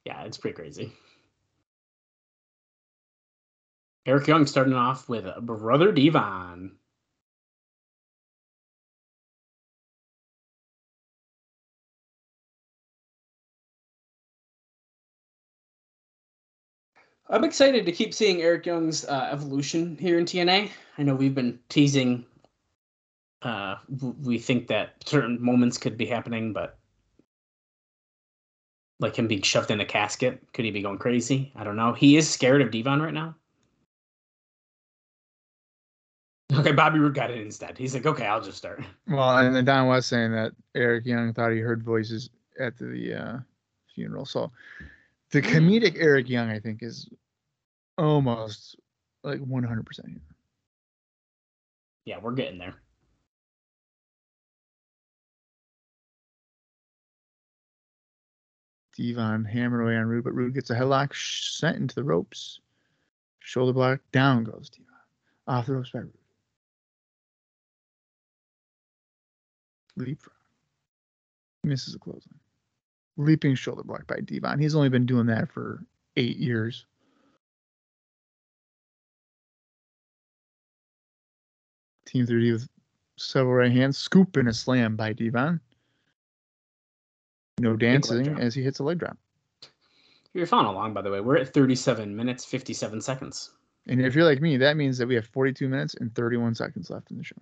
Yeah, it's pretty crazy. Eric Young starting off with Brother Devon. I'm excited to keep seeing Eric Young's evolution here in TNA. I know we've been teasing. We think that certain moments could be happening, but like him being shoved in a casket, could he be going crazy? I don't know. He is scared of Devon right now. Okay, Bobby Roode got it instead. He's like, okay, I'll just start. Well, and then Don was saying that Eric Young thought he heard voices at the funeral, so. The comedic Eric Young, I think, is almost like 100% here. Yeah, we're getting there. Devon hammered away on Roode, but Roode gets a headlock sent into the ropes. Shoulder block, down goes Devon. Off the ropes by Roode. Leapfrog. Misses a clothesline. Leaping shoulder block by Devon. He's only been doing that for 8 years. Team 3D with several right hands. Scoop and a slam by Devon. No dancing as he hits a leg drop. You're following along, by the way. We're at 37 minutes, 57 seconds. And if you're like me, that means that we have 42 minutes and 31 seconds left in the show.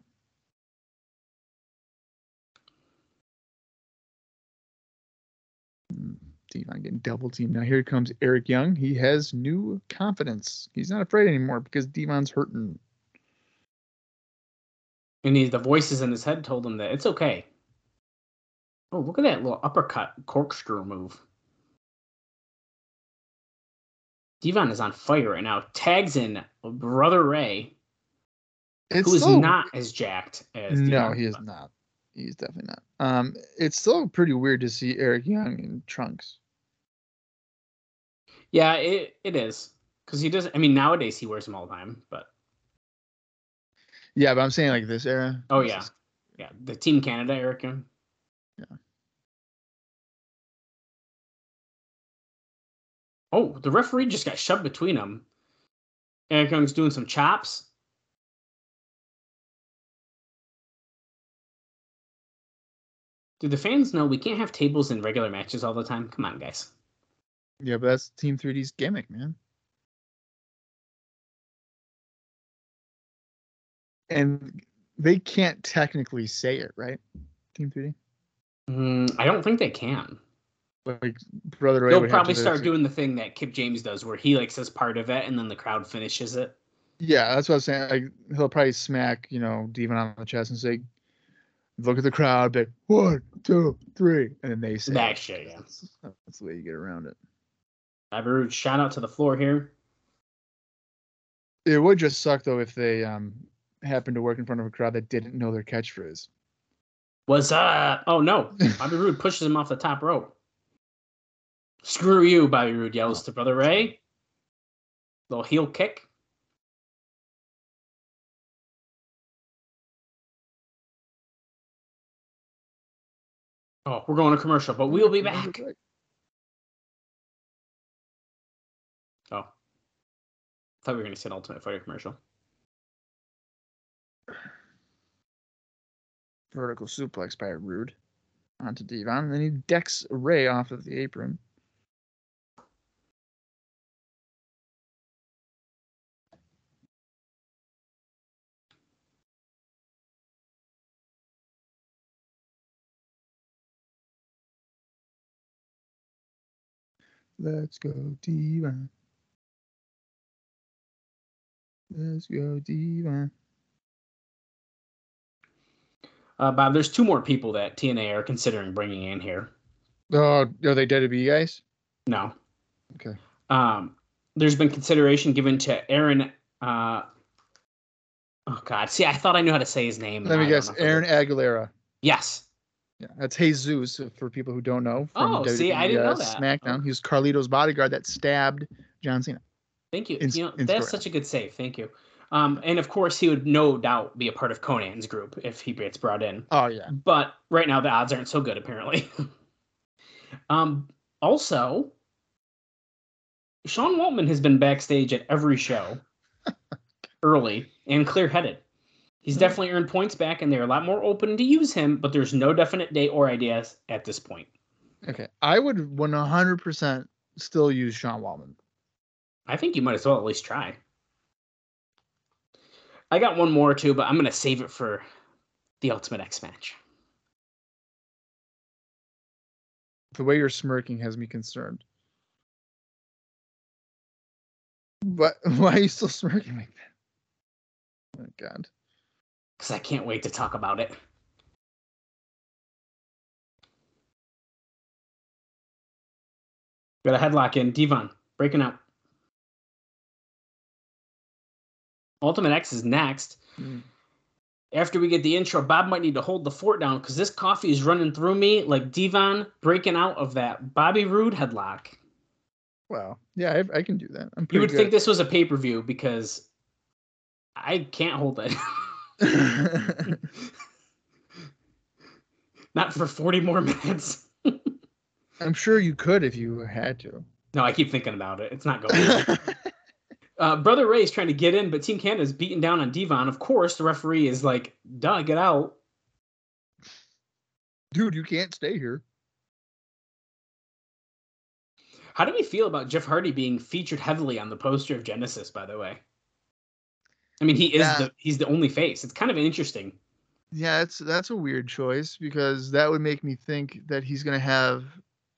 Devon getting double teamed. Now here comes Eric Young. He has new confidence. He's not afraid anymore because Devon's hurting. And the voices in his head told him that it's okay. Oh, look at that little uppercut corkscrew move. Devon is on fire right now. Tags in Brother Ray, who is not as jacked as Devon. No, he is not. He's definitely not. It's still pretty weird to see Eric Young in trunks. Yeah, it is. Because he doesn't... I mean, nowadays he wears them all the time, but... Yeah, but I'm saying like this era. Oh, yeah. Yeah, the Team Canada Eric Young. Yeah. Oh, the referee just got shoved between them. Eric Young's doing some chops. Do the fans know we can't have tables in regular matches all the time? Come on, guys. Yeah, but that's Team 3D's gimmick, man. And they can't technically say it, right? Team 3D? I don't think they can. Like, Brother Ray they'll probably start doing the thing that Kip James does where he like says part of it and then the crowd finishes it. Yeah, that's what I'm saying. Like, he'll probably smack, Devon on the chest and say, look at the crowd, big 1, 2, 3, and then they say that shit. Yeah, that's the way you get around it. Bobby Roode, shout out to the floor here. It would just suck though if they happened to work in front of a crowd that didn't know their catchphrase. What's up? Oh no, Bobby Roode pushes him off the top rope. Screw you, Bobby Roode yells to Brother Ray. Little heel kick. Oh, we're going to commercial, but we'll be back. Oh. I thought we were going to say an Ultimate Fighter commercial. Vertical suplex by Roode onto Devon. And then he decks Ray off of the apron. Let's go Diva. Let's go Diva. Bob, there's two more people that TNA are considering bringing in here. Are they WWE guys? No. Okay. There's been consideration given to Aaron. Oh, God. See, I thought I knew how to say his name. Let me guess. Aaron Aguilera. Yes. Yeah, that's Jesus, for people who don't know. Oh, WWE, see, I didn't know that. SmackDown. Oh. He was Carlito's bodyguard that stabbed John Cena. Thank you. That's such a good save. Thank you. And, of course, he would no doubt be a part of Conan's group if he gets brought in. Oh, yeah. But right now the odds aren't so good, apparently. Also, Sean Waltman has been backstage at every show early and clear-headed. He's definitely earned points back, and they're a lot more open to use him, but there's no definite date or ideas at this point. Okay. I would 100% still use Sean Waltman. I think you might as well at least try. I got one more, too, but I'm going to save it for the Ultimate X match. The way you're smirking has me concerned. But why are you still smirking like that? Oh, God. Because I can't wait to talk about it. Got a headlock in. Devon, breaking out. Ultimate X is next. After we get the intro, Bob might need to hold the fort down because this coffee is running through me like Devon breaking out of that Bobby Roode headlock. Wow. Yeah, I can do that. You would think this was a pay-per-view because I can't hold it. Not for 40 more minutes. I'm sure you could if you had to. No, I keep thinking about it. It's not going. Brother Ray's trying to get in, but Team Canada's beating down on Devon. Of course, the referee is like, duh, get out. Dude, you can't stay here. How do we feel about Jeff Hardy being featured heavily on the poster of Genesis, by the way? I mean, he's the only face. It's kind of interesting. Yeah, that's a weird choice because that would make me think that he's going to have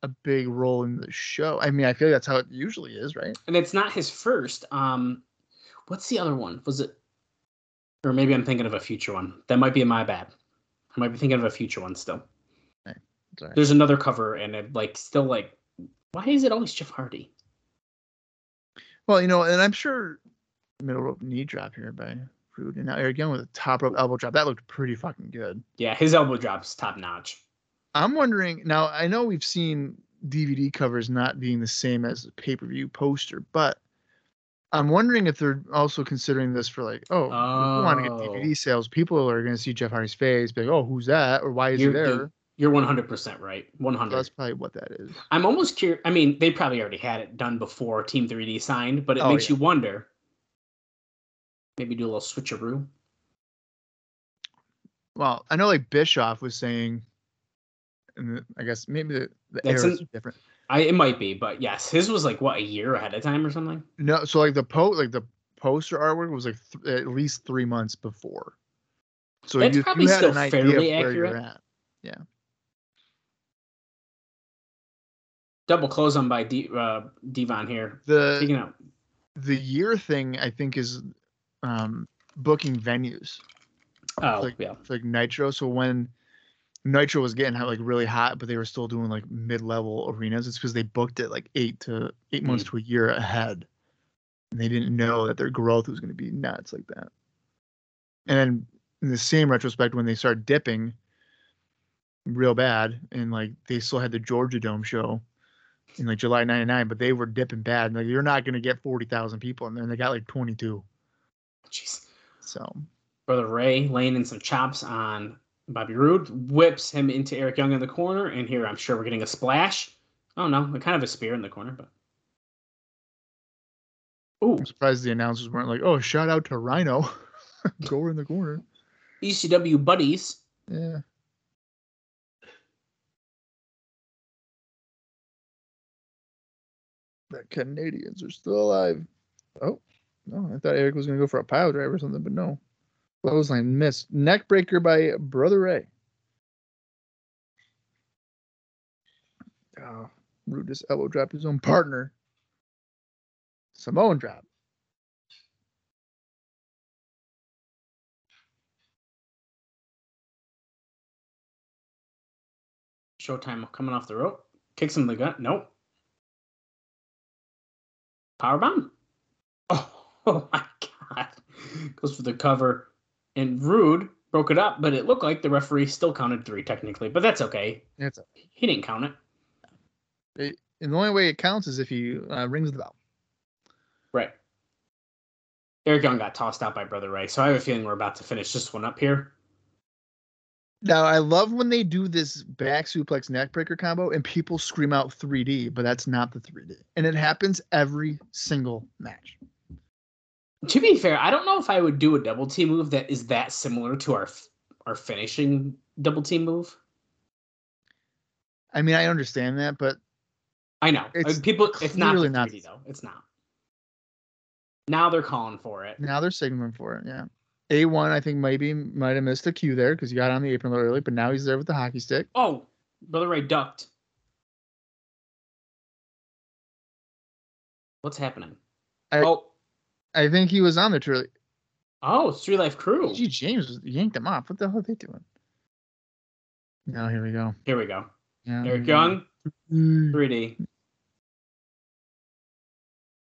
a big role in the show. I mean, I feel like that's how it usually is, right? And it's not his first. What's the other one? Was it? Or maybe I'm thinking of a future one. That might be my bad. I might be thinking of a future one still. Okay. Sorry. There's another cover, and it still why is it always Jeff Hardy? Well, and I'm sure middle rope knee drop here by Roode, and now Eric Young with a top rope elbow drop. That looked pretty fucking good. Yeah, his elbow drop's top notch. I'm wondering now. I know we've seen DVD covers not being the same as the pay-per-view poster, but I'm wondering if they're also considering this for if we want to get DVD sales. People are going to see Jeff Hardy's face, be like, "Oh, who's that?" or "Why is he there?" You're 100% right. 100. That's probably what that is. I'm almost curious. I mean, they probably already had it done before Team 3D signed, but it makes you wonder. Maybe do a little switcheroo. Well, I know Bischoff was saying. And I guess maybe the era is different. It might be, but yes, his was a year ahead of time or something. No, so the poster artwork was at least 3 months before. So that's probably you had still an fairly idea of where accurate. You're at. Yeah. Double close on by Devon here. The year thing I think is booking venues. Oh, yeah. It's Nitro. So when Nitro was getting really hot, but they were still doing mid-level arenas. It's because they booked it 8 months to a year ahead, and they didn't know that their growth was going to be nuts like that. And then in the same retrospect, when they started dipping real bad, and they still had the Georgia Dome show in July '99, but they were dipping bad. And you're not going to get 40,000 people, and then they got 22. Jeez. So Brother Ray laying in some chops on Bobby Roode, whips him into Eric Young in the corner, and here I'm sure we're getting a splash. Oh no, kind of a spear in the corner, but ooh. I'm surprised the announcers weren't shout out to Rhino. Go in the corner. ECW buddies. Yeah. The Canadians are still alive. Oh, no, I thought Eric was going to go for a pile driver or something, but no. Clothesline missed. Neckbreaker by Brother Ray. Oh, Roode just elbow dropped his own partner. Samoan drop. Showtime coming off the rope. Kicks him in the gut. Nope. Powerbomb. Oh my God. Goes for the cover. And Roode broke it up, but it looked like the referee still counted three technically, but that's okay. That's okay. He didn't count it. And the only way it counts is if he rings the bell. Right. Eric Young got tossed out by Brother Ray, so I have a feeling we're about to finish this one up here. Now, I love when they do this back suplex neckbreaker combo and people scream out 3D, but that's not the 3D. And it happens every single match. To be fair, I don't know if I would do a double team move that is that similar to our finishing double team move. I mean, I understand that, but I know it's not really 3D, not though. It's not. Now they're calling for it. Now they're signaling for it. Yeah. A1, I think might have missed a cue there because he got on the apron a little early, but now he's there with the hockey stick. Oh, Brother Ray ducked. What's happening? I think he was on there too early. Oh, it's Three Life Crew. AJ James yanked him off. What the hell are they doing? Now here we go. Here we go. Yeah, Eric Young, 3D.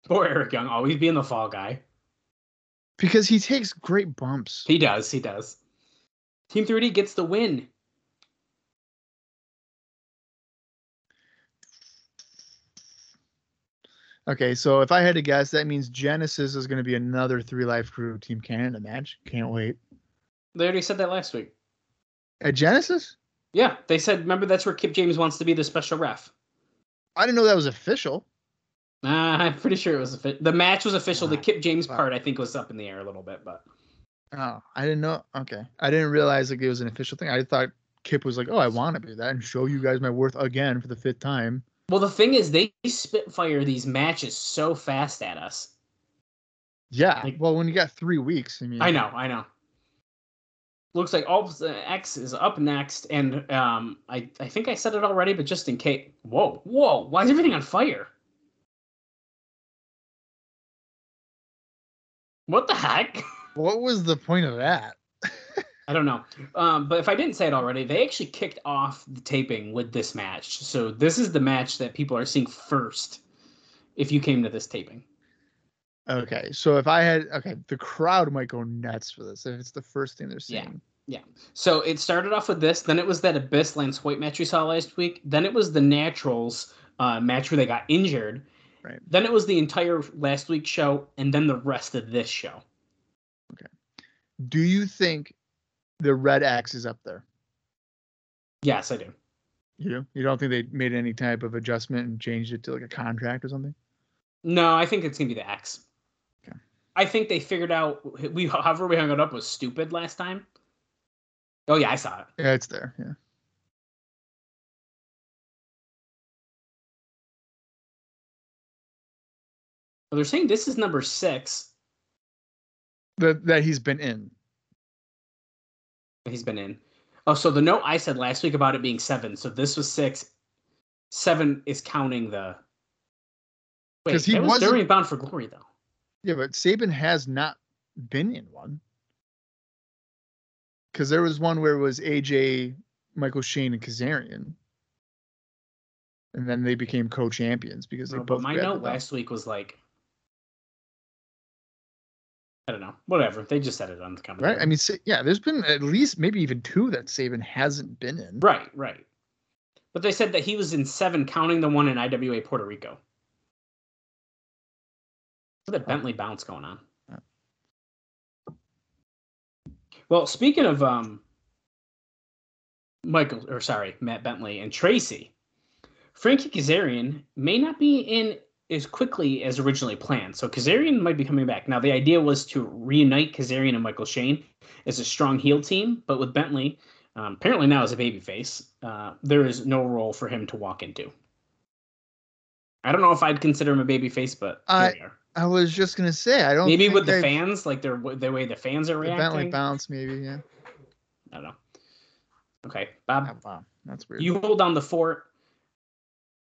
Poor Eric Young, always being the fall guy. Because he takes great bumps. He does. Team 3D gets the win. Okay, so if I had to guess, that means Genesis is going to be another Three Life Crew Team Canada match. Can't wait. They already said that last week. At Genesis? Yeah, they said, remember, that's where Kip James wants to be the special ref. I didn't know that was official. I'm pretty sure it was official. The match was official. The Kip James part, I think, was up in the air a little bit, but. Oh, I didn't know. Okay. I didn't realize like, it was an official thing. I thought Kip was like, oh, I want to be that and show you guys my worth again for the fifth time. Well, the thing is, they spitfire these matches so fast at us. Yeah. Like, well, when you got 3 weeks, I mean. I know. Looks like Ultimate X is up next, and I think I said it already, but just in case. Whoa! Why is everything on fire? What the heck? What was the point of that? I don't know. But if I didn't say it already, they actually kicked off the taping with this match. So this is the match that people are seeing first if you came to this taping. Okay. So if I had... Okay, the crowd might go nuts for this if it's the first thing they're seeing. Yeah. So it started off with this. Then it was that Abyss Lance Hoyt match we saw last week. Then it was the Naturals match where they got injured. Right. Then it was the entire last week's show and then the rest of this show. Okay. Do you think... the red X is up there. Yes, I do. You do? You don't think they made any type of adjustment and changed it to like a contract or something? No, I think it's going to be the X. Okay. I think they figured out however we hung it up was stupid last time. Oh, yeah, I saw it. Yeah, it's there. Yeah. Well, they're saying this is number 6. That he's been in. He's been in. Oh, so the note I said last week about it being 7. So this was 6. 7 is counting the. Wait, he was during Bound for Glory, though. Yeah, but Sabin has not been in one. Because there was one where it was AJ, Michael Shane, and Kazarian. And then they became co-champions because they both. But my note last week was like. I don't know. Whatever. They just said it on the commentary. Right. I mean, yeah, there's been at least maybe even 2 that Sabin hasn't been in. Right. But they said that he was in 7, counting the one in IWA Puerto Rico. Look at that Bentley bounce going on. Oh. Well, speaking of Matt Bentley and Tracy, Frankie Kazarian may not be in as quickly as originally planned. So Kazarian might be coming back. Now, the idea was to reunite Kazarian and Michael Shane as a strong heel team, but with Bentley, apparently now as a babyface, there is no role for him to walk into. I don't know if I'd consider him a babyface, but we are. I was just going to say, I don't maybe think with the fans, like the way the fans are reacting. Bentley bounce, maybe, yeah. I don't know. Okay, Bob. Oh, wow, that's weird. You hold down the fort.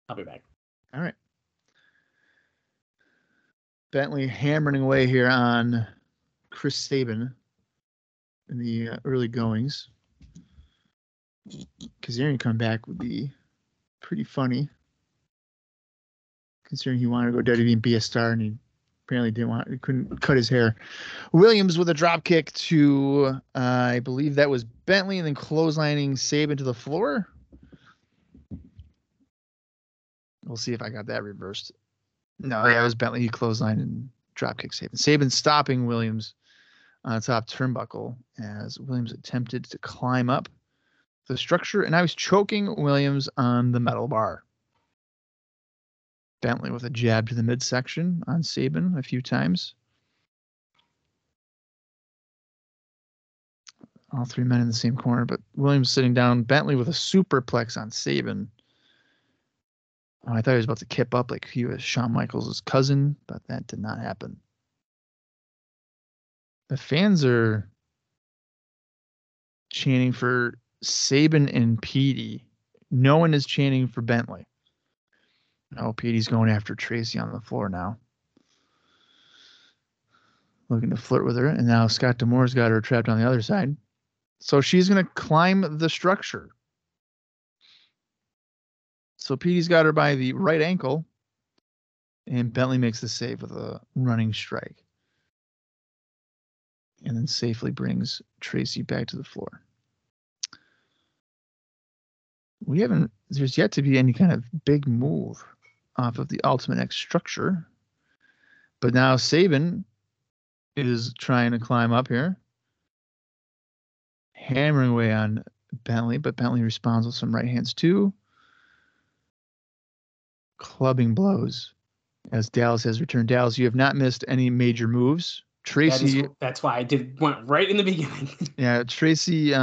I'll be back. All right. Bentley hammering away here on Chris Sabin in the early goings. Kazarian comeback would be pretty funny, considering he wanted to go WWE and be a star, and he apparently didn't want. He couldn't cut his hair. Williams with a drop kick to, I believe that was Bentley, and then clotheslining Sabin to the floor. We'll see if I got that reversed. No, yeah, it was Bentley. He clotheslined and drop kick Sabin. Sabin stopping Williams on the top turnbuckle as Williams attempted to climb up the structure, and I was choking Williams on the metal bar. Bentley with a jab to the midsection on Sabin a few times. All three men in the same corner, but Williams sitting down. Bentley with a superplex on Sabin. Oh, I thought he was about to kip up like he was Shawn Michaels' cousin, but that did not happen. The fans are chanting for Sabin and Petey. No one is chanting for Bentley. Oh, Petey's going after Tracy on the floor now. Looking to flirt with her. And now Scott D'Amore's got her trapped on the other side. So she's going to climb the structure. So Petey's got her by the right ankle. And Bentley makes the save with a running strike. And then safely brings Tracy back to the floor. We haven't, there's yet to be any kind of big move off of the Ultimate X structure. But now Sabin is trying to climb up here, hammering away on Bentley, but Bentley responds with some right hands too. Clubbing blows as Dallas has returned. Dallas, you have not missed any major moves. Tracy. That's why I went right in the beginning. Yeah, Tracy.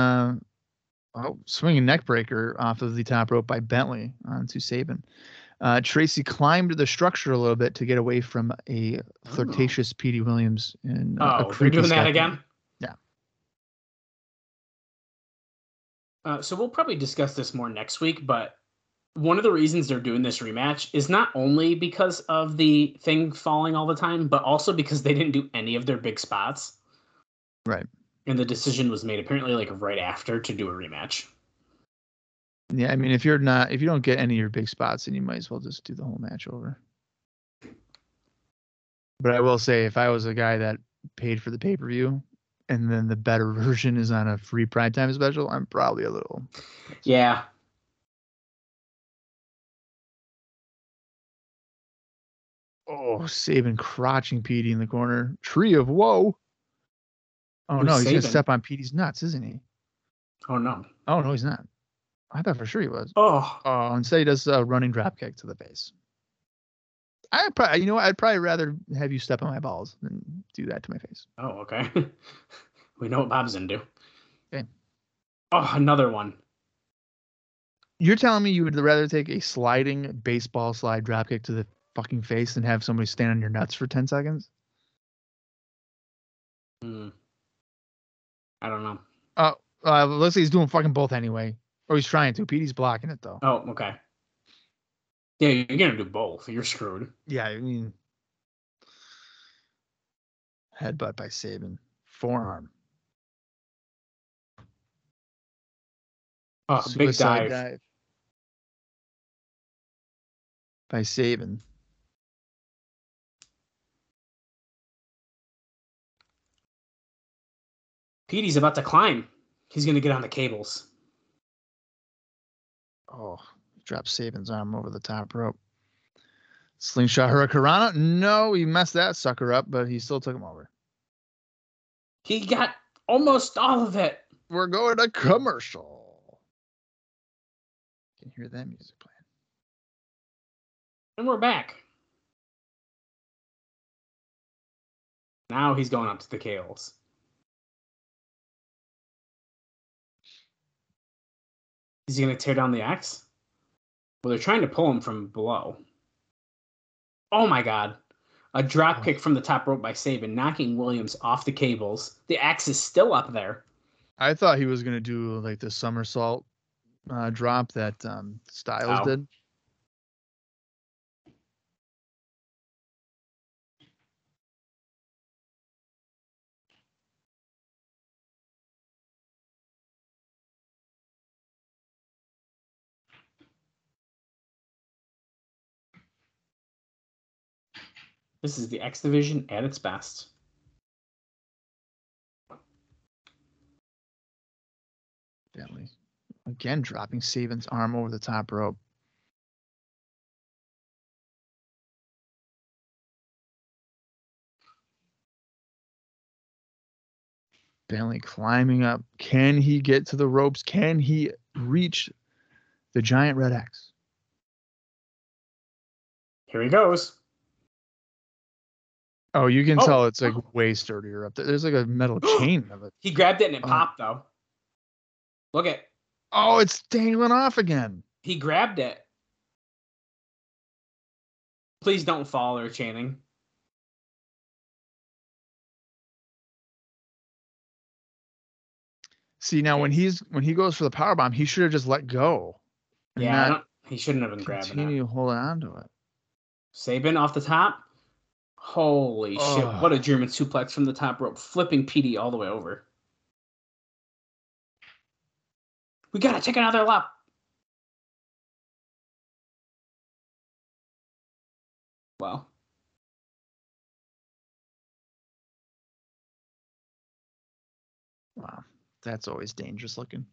Oh, swinging neck breaker off of the top rope by Bentley onto Sabin. Tracy climbed the structure a little bit to get away from a flirtatious Petey Williams. And we're doing that again? Yeah. So we'll probably discuss this more next week, but one of the reasons they're doing this rematch is not only because of the thing falling all the time, but also because they didn't do any of their big spots. Right. And the decision was made apparently like right after to do a rematch. Yeah, I mean, if you don't get any of your big spots, then you might as well just do the whole match over. But I will say, if I was a guy that paid for the pay-per-view and then the better version is on a free primetime special, I'm probably a little. Yeah. Oh, Sabin crotching Petey in the corner. Tree of woe. Oh, no, he's going to step on Petey's nuts, isn't he? Oh, no. Oh, no, he's not. I thought for sure he was. Oh. Oh, instead he does a running dropkick to the face. I'd probably rather have you step on my balls than do that to my face. Oh, okay. We know what Bob's going to do. Okay. Oh, another one. You're telling me you would rather take a sliding baseball slide dropkick to the fucking face than have somebody stand on your nuts for 10 seconds? Hmm. I don't know. Let's say he's doing fucking both anyway. Or he's trying to. Petey's blocking it, though. Oh, okay. Yeah, you're going to do both. You're screwed. Yeah, I mean. Headbutt by Sabin. Forearm. Oh, big dive. By Sabin. Petey's about to climb. He's going to get on the cables. Oh, drops Sabin's arm over the top rope. Slingshot Hurricanrana. No, he messed that sucker up, but he still took him over. He got almost all of it. We're going to commercial. You can hear that music playing. And we're back. Now he's going up to the cables. Is he going to tear down the axe? Well, they're trying to pull him from below. Oh, my God. A drop kick from the top rope by Sabin, knocking Williams off the cables. The axe is still up there. I thought he was going to do, like, the somersault drop that Styles did. This is the X Division at its best. Bentley, again, dropping Sabin's arm over the top rope. Bentley climbing up. Can he get to the ropes? Can he reach the giant red X? Here he goes. Oh, you can tell it's like way sturdier up there. There's like a metal chain of it. He grabbed it and it popped, though. Look at. Oh, it's dangling off again. He grabbed it. Please don't fall, they're chanting. See, now when he goes for the powerbomb, he should have just let go. Yeah, he shouldn't have been grabbing it. Continue holding on to it. Sabin off the top. Holy shit, what a German suplex from the top rope, flipping Petey all the way over. We got to take another lap. Wow. Wow. That's always dangerous looking.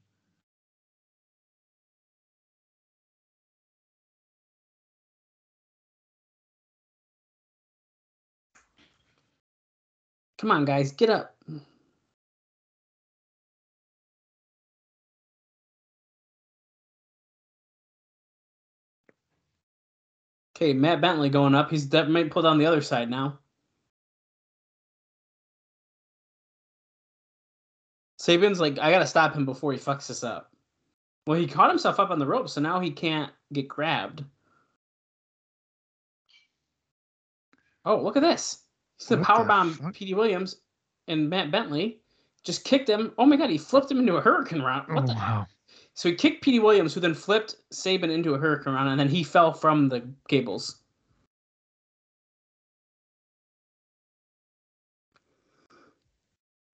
Come on, guys, get up. Okay, Matt Bentley going up. He's might pull down the other side now. Sabin's like, I gotta stop him before he fucks this up. Well, he caught himself up on the rope, so now he can't get grabbed. Oh, look at this. It's the powerbomb Petey Williams and Matt Bentley just kicked him. Oh my god, he flipped him into a hurricane run. What the hell? So he kicked Petey Williams, who then flipped Sabin into a hurricane run, and then he fell from the cables.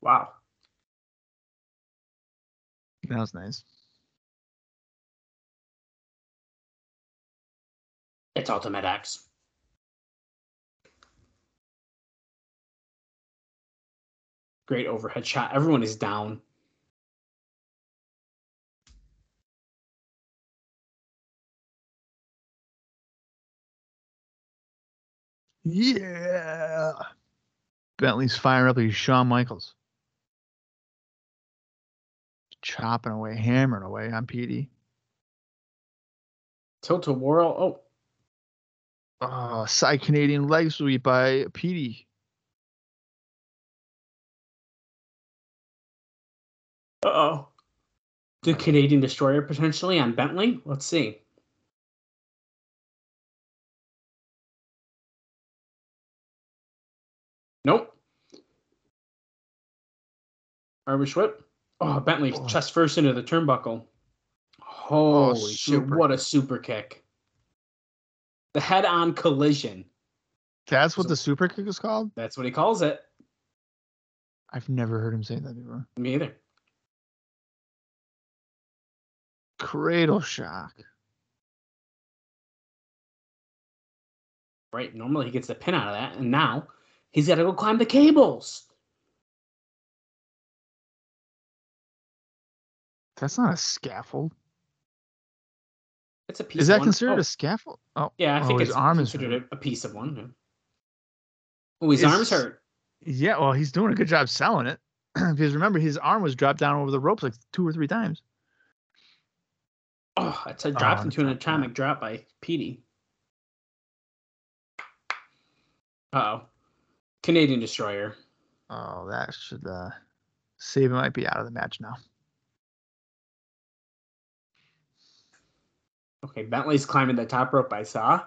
Wow. That was nice. It's Ultimate X. Great overhead shot. Everyone is down. Yeah. Bentley's firing up like Shawn Michaels. Chopping away, hammering away on Petey. Tilt a whirl. Oh, side Canadian leg sweep by Petey. Uh-oh. The Canadian Destroyer potentially on Bentley? Let's see. Nope. Irish whip. Oh, Bentley chest first into the turnbuckle. Holy shit, what a super kick. The head-on collision. That's what the super kick is called? That's what he calls it. I've never heard him say that before. Me either. Cradle shock. Right, normally he gets the pin out of that, and now he's got to go climb the cables. That's not a scaffold. It's a piece. Is that one considered a scaffold? Oh, yeah, I think his arm is considered a piece of one. Oh, his arm's hurt. Yeah, well, he's doing a good job selling it because remember his arm was dropped down over the ropes like 2 or 3 times. Oh, it's dropped into an atomic drop by Petey. Uh-oh. Canadian Destroyer. Oh, that should save him. Might be out of the match now. Okay, Bentley's climbing the top rope, I saw.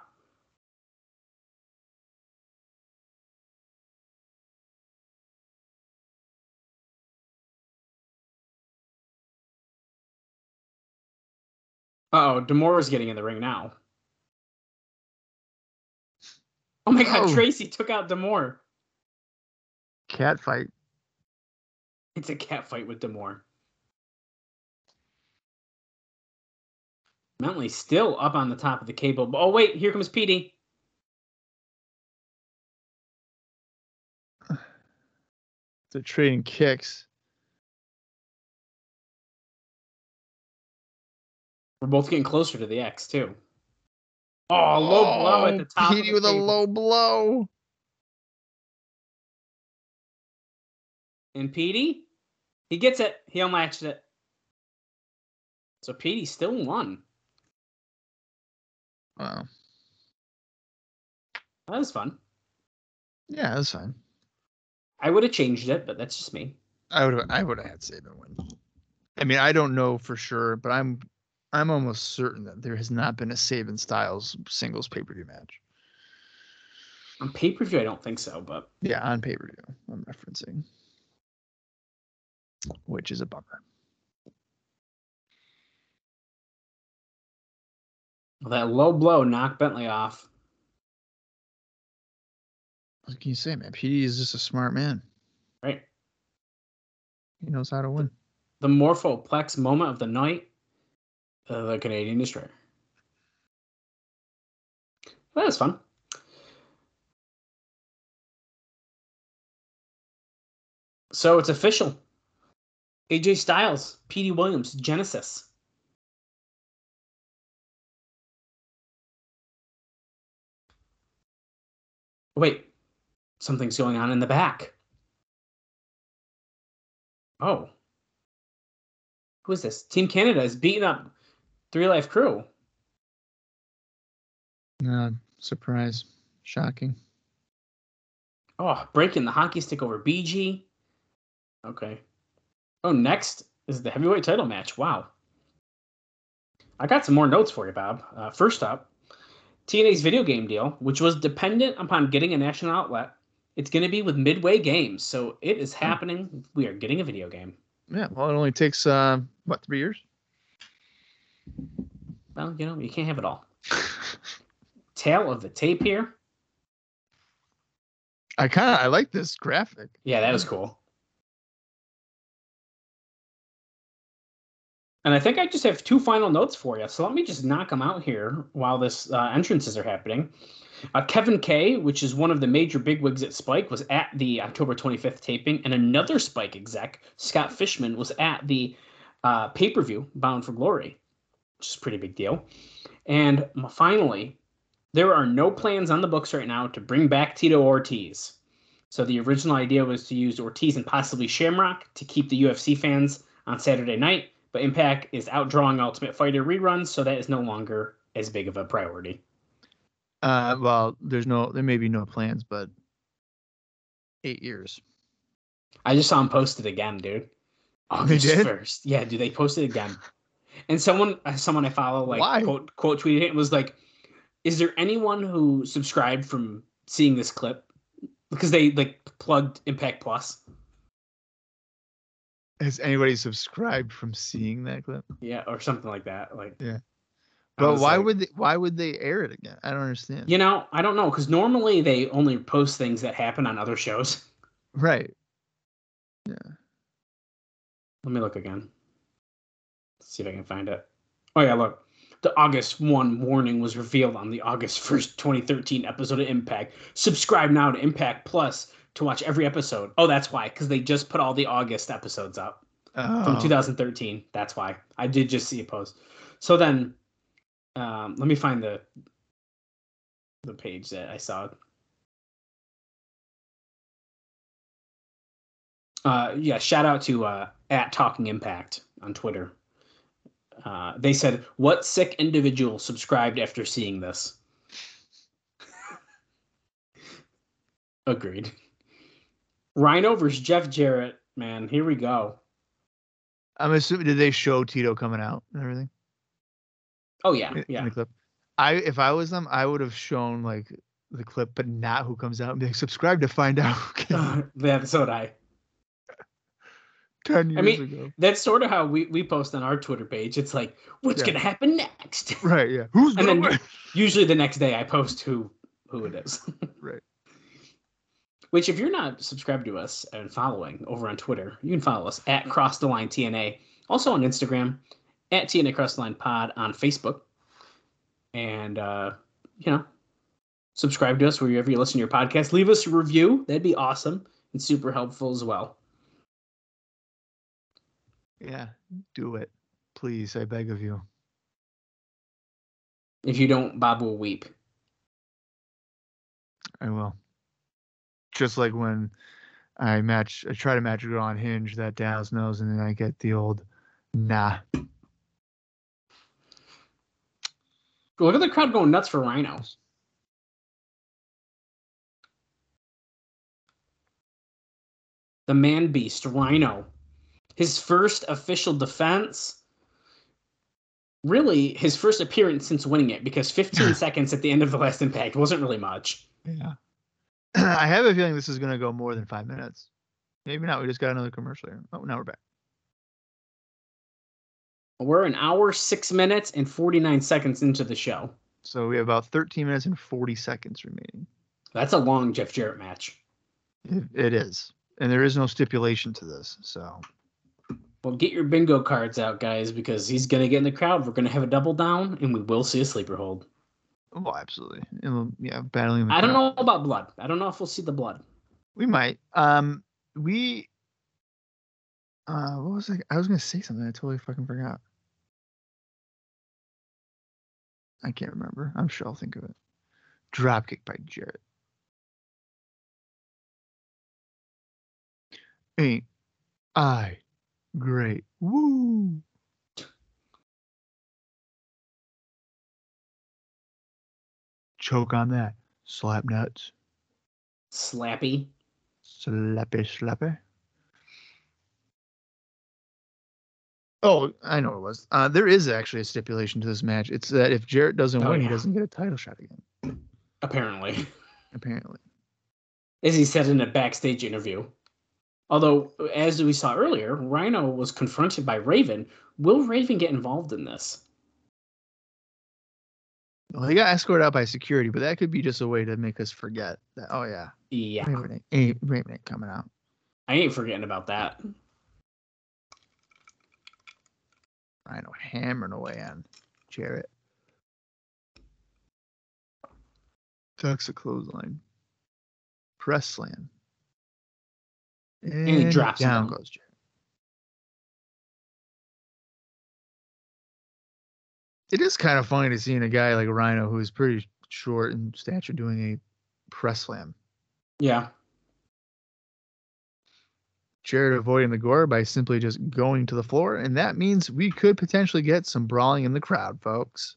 Uh-oh, Demora's getting in the ring now. Oh my god, Tracy took out Damore. Cat fight. It's a cat fight with Damore. Bentley's still up on the top of the cable. Oh wait, here comes Petey. They're trading kicks. We're both getting closer to the X, too. Oh, low blow at the top. Petey with a low blow. And Petey, he gets it. He unlatched it. So Petey still won. Wow. That was fun. Yeah, that was fun. I would have changed it, but that's just me. I would have had Sabin win. I mean, I don't know for sure, but I'm almost certain that there has not been a Sabin Styles singles pay-per-view match. On pay-per-view, I don't think so, but... Yeah, on pay-per-view, I'm referencing. Which is a bummer. Well, that low blow knocked Bentley off. What can you say, man? Petey is just a smart man. Right. He knows how to win. The Morphoplex moment of the night. The Canadian Destroyer. Well, that was fun. So it's official. AJ Styles, Petey Williams, Genesis. Wait, something's going on in the back. Oh. Who is this? Team Canada is beating up Three Life Crew. Surprise. Shocking. Oh, breaking the hockey stick over BG. Okay. Oh, next is the heavyweight title match. Wow. I got some more notes for you, Bob. First up, TNA's video game deal, which was dependent upon getting a national outlet. It's going to be with Midway Games, so it is happening. We are getting a video game. Yeah, well, it only takes, 3 years? Well, you know, you can't have it all. Tail of the tape here. I like this graphic. Yeah, that was cool. And I think I just have two final notes for you, so let me just knock them out here while this entrances are happening. Kevin Kay, which is one of the major bigwigs at Spike, was at the October 25th taping, and another Spike exec, Scott Fishman, was at the pay-per-view, Bound for Glory, which is a pretty big deal. And finally, there are no plans on the books right now to bring back Tito Ortiz. So the original idea was to use Ortiz and possibly Shamrock to keep the UFC fans on Saturday night. But Impact is outdrawing Ultimate Fighter reruns, so that is no longer as big of a priority. Well, there may be no plans, but 8 years. I just saw him post it again, dude. August 1st. Yeah, dude, they posted it again. And someone I follow, like, quote tweeted it and was like, is there anyone who subscribed from seeing this clip? Because they, like, plugged Impact Plus. Has anybody subscribed from seeing that clip? Yeah, or something like that. Like, yeah, but why would they air it again? I don't understand. You know, I don't know, because normally they only post things that happen on other shows. Right. Yeah. Let me look again. Let's see if I can find it. Oh yeah, look. The August 1 warning was revealed on the August 1st, 2013 episode of Impact. Subscribe now to Impact Plus to watch every episode. Oh, that's why. Because they just put all the August episodes up from 2013. That's why. I did just see a post. So then, let me find the page that I saw. Yeah, shout out to at Talking Impact on Twitter. They said, what sick individual subscribed after seeing this? Agreed. Rhino versus Jeff Jarrett, man. Here we go. I'm assuming, did they show Tito coming out and everything? Oh yeah, in the clip. If I was them, I would have shown like the clip, but not who comes out. And be like, subscribe to find out. Yeah, so would I. 10 years ago. That's sort of how we post on our Twitter page. It's like, what's gonna happen next? Right. Yeah. Who's and then usually the next day I post who it is. Right. Which, if you're not subscribed to us and following over on Twitter, you can follow us at Cross the Line TNA. Also on Instagram, at TNA Cross the Line Pod on Facebook. And, you know, subscribe to us wherever you listen to your podcast. Leave us a review. That'd be awesome and super helpful as well. Yeah, do it. Please, I beg of you. If you don't, Bob will weep. I will. Just like when I try to match a girl on Hinge that Dallas knows, and then I get the old nah. Look at the crowd going nuts for Rhinos. The man beast, Rhino. His first official defense. Really, his first appearance since winning it, because 15 seconds at the end of the last Impact wasn't really much. Yeah. I have a feeling this is going to go more than 5 minutes. Maybe not. We just got another commercial here. Oh, now we're back. We're an hour, 6 minutes, and 49 seconds into the show. So we have about 13 minutes and 40 seconds remaining. That's a long Jeff Jarrett match. It is. And there is no stipulation to this, so... Well, get your bingo cards out, guys, because he's going to get in the crowd. We're going to have a double down, and we will see a sleeper hold. Oh, absolutely. And, yeah, battling the crowd. Don't know about blood. I don't know if we'll see the blood. We might. What was I was going to say something. I totally fucking forgot. I can't remember. I'm sure I'll think of it. Dropkick by Jarrett. Ain't I great. Woo. Choke on that. Slap nuts. Slappy. Slappy, slappy. Oh, I know what it was. There is actually a stipulation to this match. It's that if Jarrett doesn't win, he doesn't get a title shot again. Apparently. As he said in a backstage interview. Although, as we saw earlier, Rhino was confronted by Raven. Will Raven get involved in this? Well, he got escorted out by security, but that could be just a way to make us forget that. Oh, yeah. Yeah. Raven ain't coming out. I ain't forgetting about that. Rhino hammering away on Jarrett. Tucks a clothesline. Press slam. And he drops down. Goes Jarrett. It is kind of funny to see a guy like Rhino, who is pretty short in stature, doing a press slam. Yeah. Jarrett avoiding the gore by simply just going to the floor, and that means we could potentially get some brawling in the crowd, folks.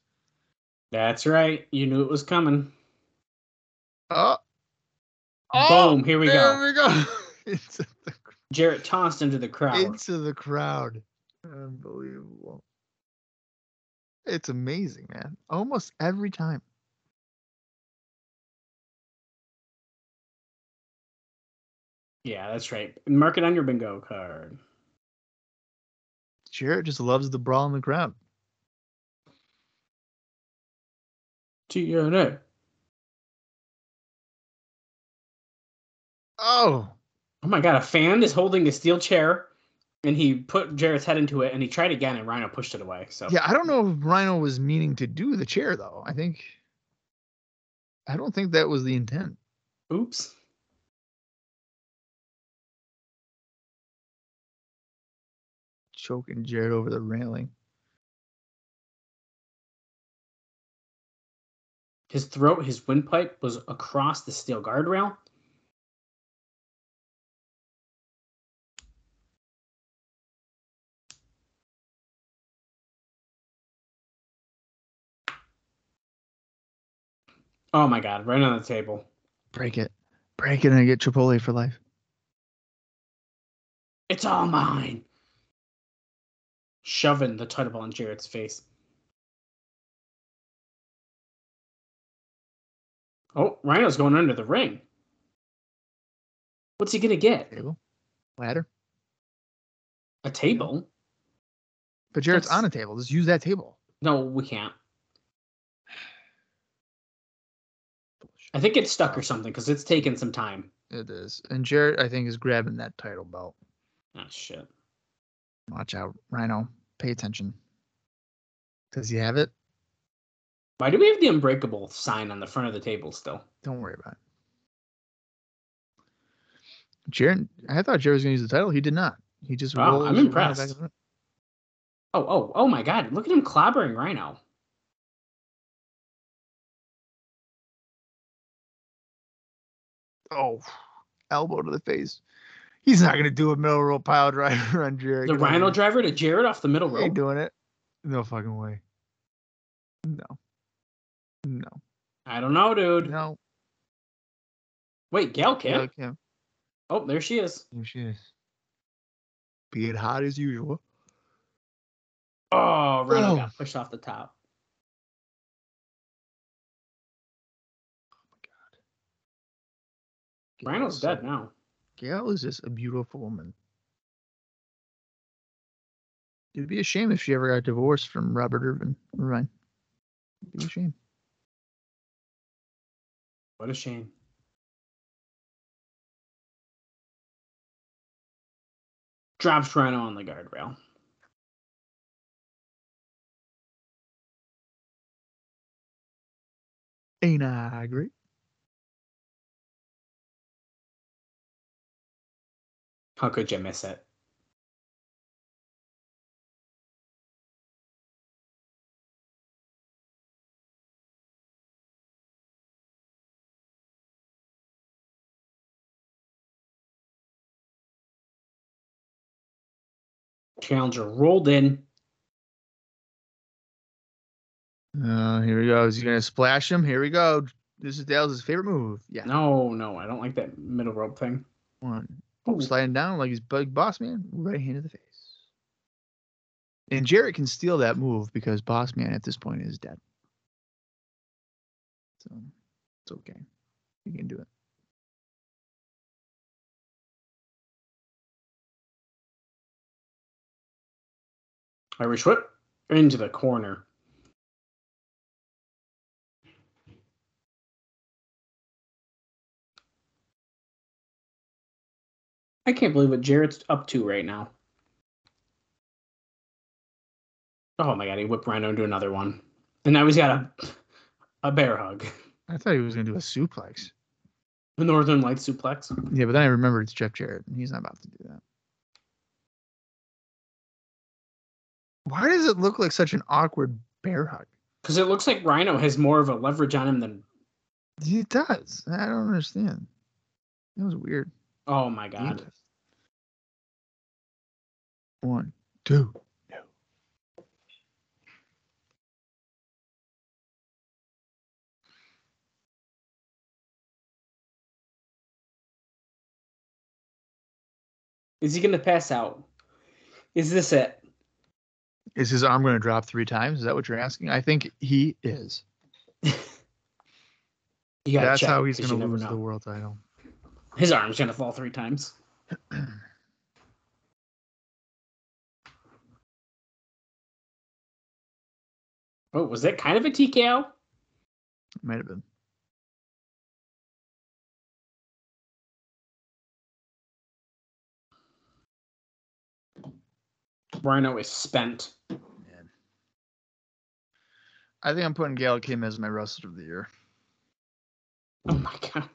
That's right. You knew it was coming. Boom! Here we go. Jarrett tossed into the crowd. Unbelievable. It's amazing, man. Almost every time. Yeah, that's right. Mark it on your bingo card. Jarrett just loves the brawl in the crowd. TNA. Oh my God, a fan is holding a steel chair, and he put Jarrett's head into it, and he tried again, and Rhino pushed it away. So yeah, I don't know if Rhino was meaning to do the chair, though. I don't think that was the intent. Oops. Choking Jarrett over the railing. His throat, his windpipe, was across the steel guardrail. Oh my God, right on the table. Break it, and I get Chipotle for life. It's all mine. Shoving the title ball in Jarrett's face. Oh, Rhino's going under the ring. What's he going to get? Table. Ladder. A table? But Jarrett's on a table. Just use that table. No, we can't. I think it's stuck or something, because it's taken some time. It is. And Jarrett, I think, is grabbing that title belt. Oh, shit. Watch out, Rhino. Pay attention. Does he have it? Why do we have the unbreakable sign on the front of the table still? Don't worry about it. Jarrett, I thought Jarrett was going to use the title. He did not. He just rolled. I'm impressed. Oh my God. Look at him clobbering Rhino. Oh, elbow to the face. He's not going to do a middle rope pile driver on Jarrett. The Rhino driver to Jarrett off the middle rope? Ain't doing it. No fucking way. No. I don't know, dude. No. Wait, Gail Kim? Oh, there she is. Be it hot as usual. Oh, Rhino got pushed off the top. Rhino's dead now. Gail is just a beautiful woman. It'd be a shame if she ever got divorced from Robert Irvin. Never mind. It'd be a shame. What a shame. Drops Rhino on the guardrail. Ain't I great? How could you miss it? Challenger rolled in. Here we go. Is he going to splash him? Here we go. This is Dallas' favorite move. Yeah. No. I don't like that middle rope thing. One. Oh, sliding down like he's Big Boss Man, right hand to the face. And Jarrett can steal that move because Boss Man at this point is dead. So it's okay. You can do it. Irish whip into the corner. I can't believe what Jarrett's up to right now. Oh my God, he whipped Rhino into another one. And now he's got a bear hug. I thought he was going to do a suplex. The Northern Light suplex? Yeah, but then I remembered it's Jeff Jarrett, and he's not about to do that. Why does it look like such an awkward bear hug? Because it looks like Rhino has more of a leverage on him than... He does. I don't understand. That was weird. Oh, my God. Jesus. 1, 2. No. Is he going to pass out? Is this it? Is his arm going to drop 3 times? Is that what you're asking? I think he is. That's how he's going to lose the world title. His arm's going to fall 3 times. Oh, was that kind of a TKO? It might have been. Rhino is spent. Man. I think I'm putting Gail Kim as my wrestler of the year. Oh, my God.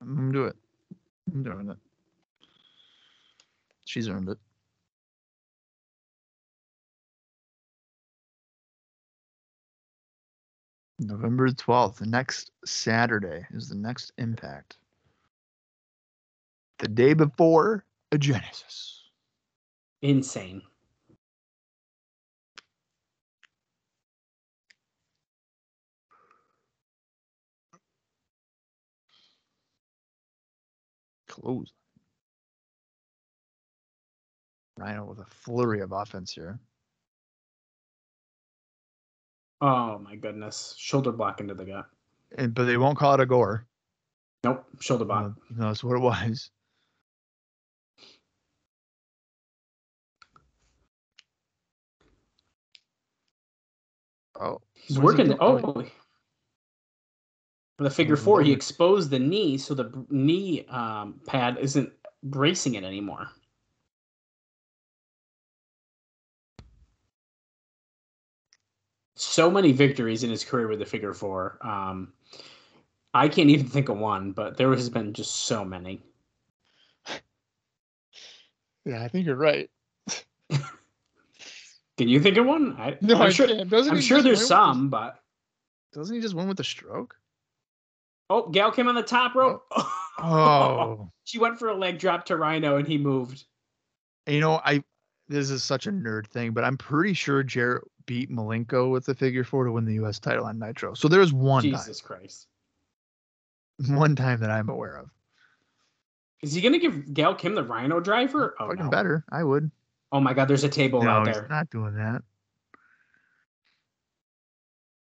I'm going to do it. I'm doing it. She's earned it. November 12th, the next Saturday, is the next Impact. The day before a Genesis. Insane. Close. Rhino with a flurry of offense here. Oh my goodness. Shoulder block into the gut. But they won't call it a gore. Nope. Shoulder block. No, that's what it was. Oh. He's working. Oh. The figure 4, he exposed the knee, so the knee pad isn't bracing it anymore. So many victories in his career with the figure 4. I can't even think of one, but there has been just so many. Yeah, I think you're right. Can you think of one? I'm sure there's some, but doesn't he just win with a stroke? Oh, Gal came on the top rope. Oh. She went for a leg drop to Rhino, and he moved. You know, this is such a nerd thing, but I'm pretty sure Jarrett beat Malenko with the figure four to win the U.S. title on Nitro. So there's one time that I'm aware of. Is he going to give Gail Kim the Rhino driver? Oh, fucking no. Better. I would. Oh, my God. There's a table out there. No, he's not doing that.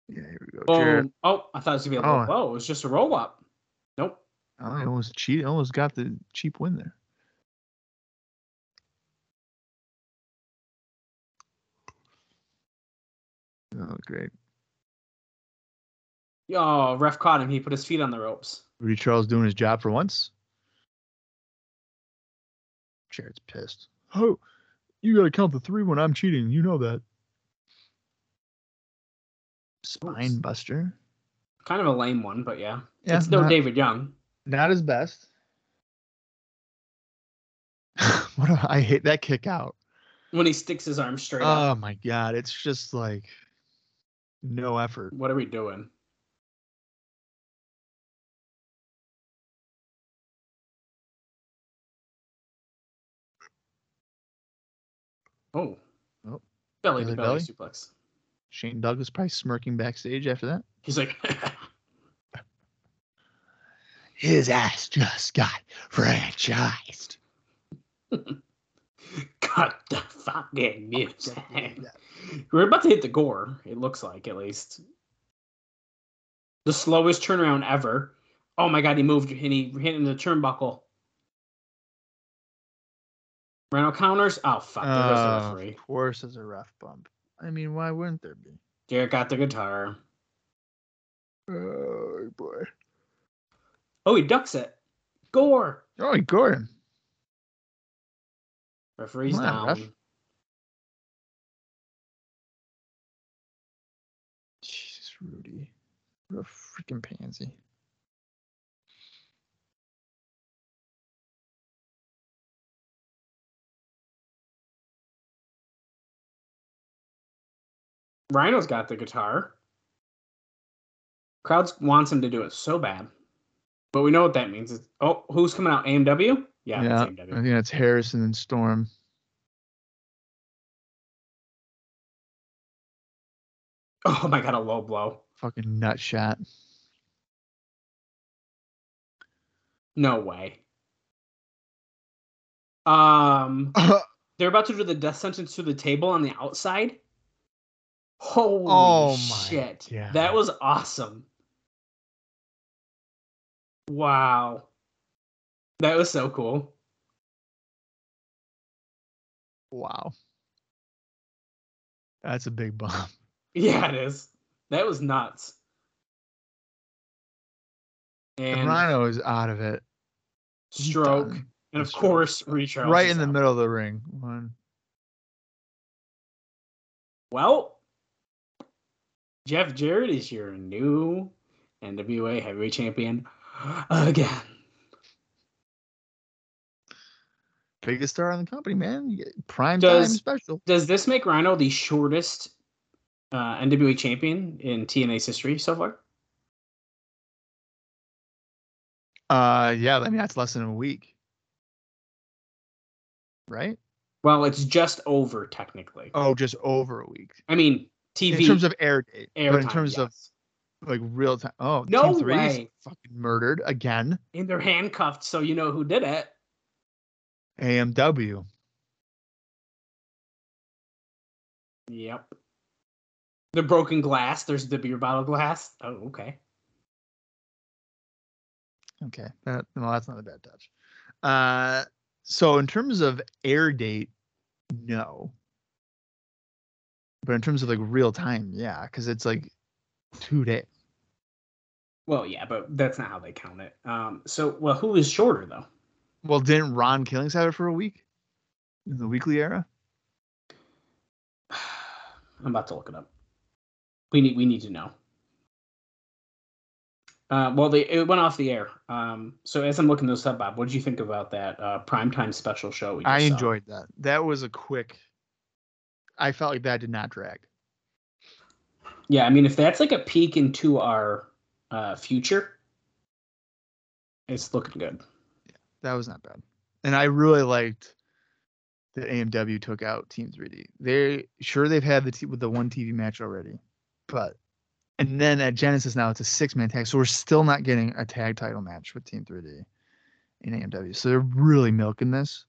Yeah, here we go. Oh, I thought it was going to be a low. It was just a roll-up. Nope. I almost cheated. Almost got the cheap win there. Oh, great. Oh, ref caught him. He put his feet on the ropes. Rudy Charles doing his job for once. Jarrett's pissed. Oh, you got to count the three when I'm cheating. You know that. Spine buster. Kind of a lame one, but yeah it's no David Young. Not his best. I hate that kick out. When he sticks his arm straight up. Oh, my God. It's just like no effort. What are we doing? Oh. Belly to belly suplex. Shane Douglas probably smirking backstage after that. He's like, his ass just got franchised. Cut the fucking music. We're about to hit the gore, it looks like, at least. The slowest turnaround ever. Oh my God, he moved and he hit into the turnbuckle. Rhino counters. Oh, fuck. There was a referee. Of course, there's a ref bump. I mean, why wouldn't there be? Jarrett got the guitar. Oh, boy. Oh, he ducks it. Gore. Oh, he gored him. Referee's down. Ref. Jesus, Rudy. What a freaking pansy. Rhino's got the guitar. Crowd wants him to do it so bad. But we know what that means. It's, who's coming out? AMW? Yeah, it's AMW. I think that's Harrison and Storm. Oh, my God, a low blow. Fucking nut shot. No way. They're about to do the death sentence through the table on the outside. Holy shit. God. That was awesome. Wow. That was so cool. Wow. That's a big bomb. Yeah, it is. That was nuts. And Rhino is out of it. Stroke. And of course, Richard. Right in the middle of the ring. One. Well. Jeff Jarrett is your new NWA heavyweight champion again. Biggest star in the company, man. You get prime time special. Does this make Rhino the shortest NWA champion in TNA's history so far? Yeah, I mean, that's less than a week. Right? Well, it's just over, technically. Oh, just over a week. I mean... TV. In terms of air but in terms of like real time. Oh, no way! Fucking murdered again. And they're handcuffed, so you know who did it. AMW. Yep. The broken glass. There's the beer bottle glass. Oh, okay. Okay. That's not a bad touch. So in terms of air date, no. But in terms of like real time, yeah, because it's like 2 days. Well, yeah, but that's not how they count it. So who is shorter though? Well, didn't Ron Killings have it for a week in the weekly era? I'm about to look it up. We need to know. It went off the air. So as I'm looking this up, Bob, what did you think about that primetime special show? I enjoyed that. That was a quick. I felt like that did not drag. Yeah, I mean, if that's like a peek into our future, it's looking good. Yeah, that was not bad. And I really liked that AMW took out Team 3D. They sure they've had the one TV match already, but and then at Genesis now it's a 6-man tag, so we're still not getting a tag title match with Team 3D in AMW. So they're really milking this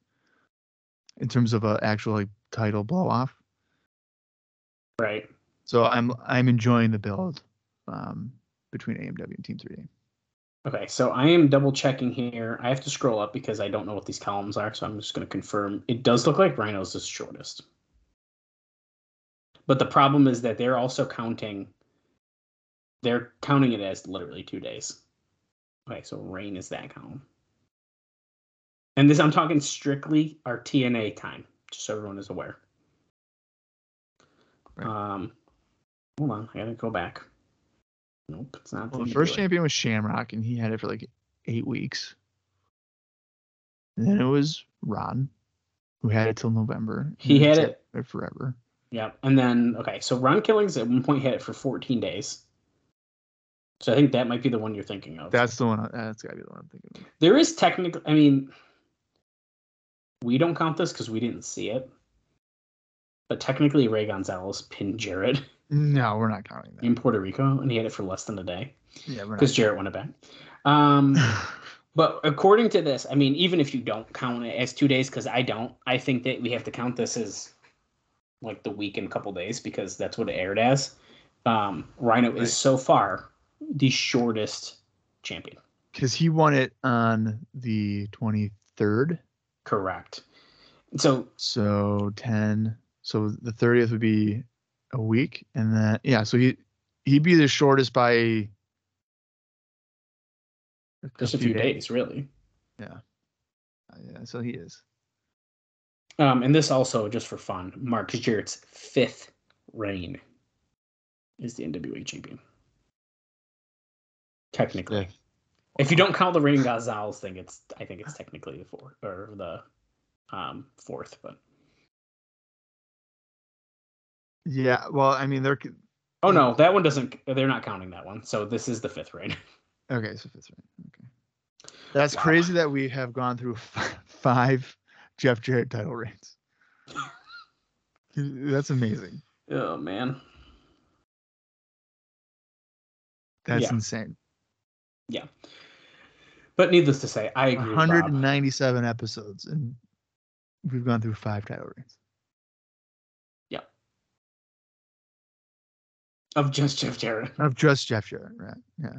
in terms of an actual like, title blow off. Right. So I'm enjoying the build between AMW and Team 3D. Okay, so I am double checking here. I have to scroll up because I don't know what these columns are, so I'm just going to confirm. It does look like Rhino's is shortest. But the problem is that they're also counting. They're counting it as literally 2 days. Okay, so Rain is that column. And this, I'm talking strictly our TNA time, just so everyone is aware. Right. Hold on, I gotta go back. Nope, it's not. Well, the first champion was Shamrock, and he had it for like 8 weeks. And then it was Ron, who had it till November. He had it forever. Yeah, and then okay, so Ron Killings at one point had it for 14 days. So I think that might be the one you're thinking of. That's the one. That's gotta be the one I'm thinking of. There is technically, I mean, we don't count this because we didn't see it. But technically, Ray Gonzalez pinned Jarrett. No, we're not counting that. In Puerto Rico, and he had it for less than a day. Yeah, because Jarrett won it back. But according to this, I mean, even if you don't count it as 2 days, because I don't, I think that we have to count this as like the week and a couple days because that's what it aired as. Rhino is so far the shortest champion because he won it on the 23rd. Correct. So 10. So the 30th would be a week, and then yeah, so he'd be the shortest by just a few days, really. Yeah, yeah. So he is. And this also, just for fun, Mark Jarrett's fifth reign is the NWA champion. Technically, yeah. If you don't count the Rain Gonzalez thing, I think it's technically the fourth or the fourth, but. Yeah, well, I mean, they're... Oh, no, that one doesn't... They're not counting that one, so this is the fifth reign. Okay, so fifth reign. Okay. That's crazy that we have gone through five Jeff Jarrett title reigns. That's amazing. Oh, man. That's insane. Yeah. But needless to say, I agree 197 episodes, and we've gone through five title reigns. Of just Jeff Jarrett. Right. Yeah.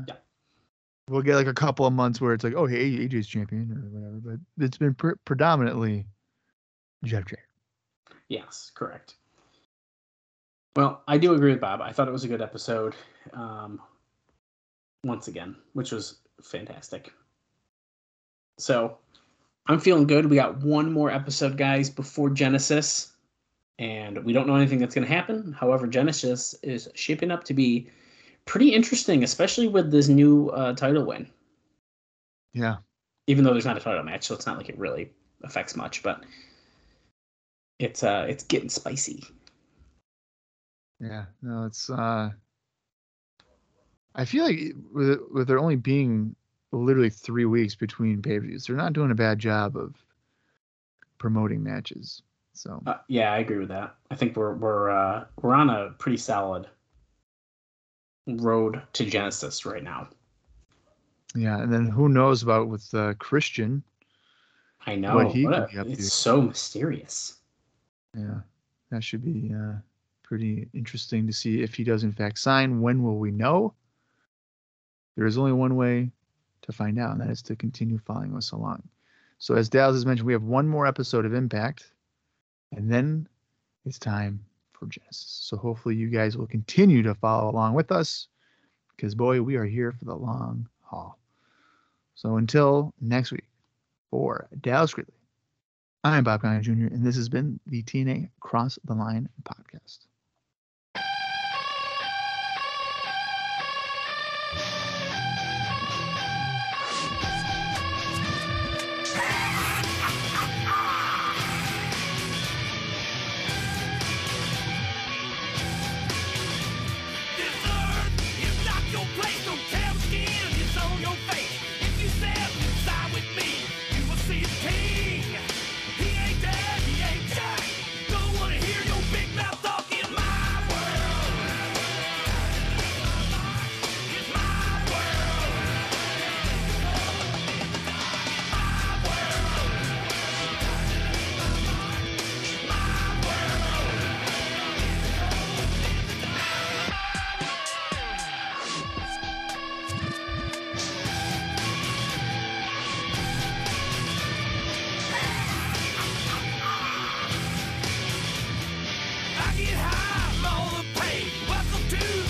We'll get like a couple of months where it's like, oh, hey, AJ's champion or whatever, but it's been predominantly Jeff Jarrett. Yes, correct. Well, I do agree with Bob. I thought it was a good episode once again, which was fantastic. So I'm feeling good. We got one more episode, guys, before Genesis. And we don't know anything that's going to happen. However, Genesis is shaping up to be pretty interesting, especially with this new title win. Yeah. Even though there's not a title match, so it's not like it really affects much. But it's getting spicy. Yeah. No, it's... I feel like with there only being literally 3 weeks between pay-per-views, they're not doing a bad job of promoting matches. So yeah, I agree with that. I think we're on a pretty solid road to Genesis right now. Yeah, and then who knows about with Christian? I know what he could be up to. It's so mysterious. Yeah, that should be pretty interesting to see if he does in fact sign. When will we know? There is only one way to find out, and that is to continue following us along. So as Dallas has mentioned, we have one more episode of Impact. And then it's time for Genesis. So hopefully you guys will continue to follow along with us because, boy, we are here for the long haul. So until next week, for Dallas Gridley, I'm Bob Colling Jr., and this has been the TNA Cross the Line podcast. I get high, I'm all the pain. Welcome to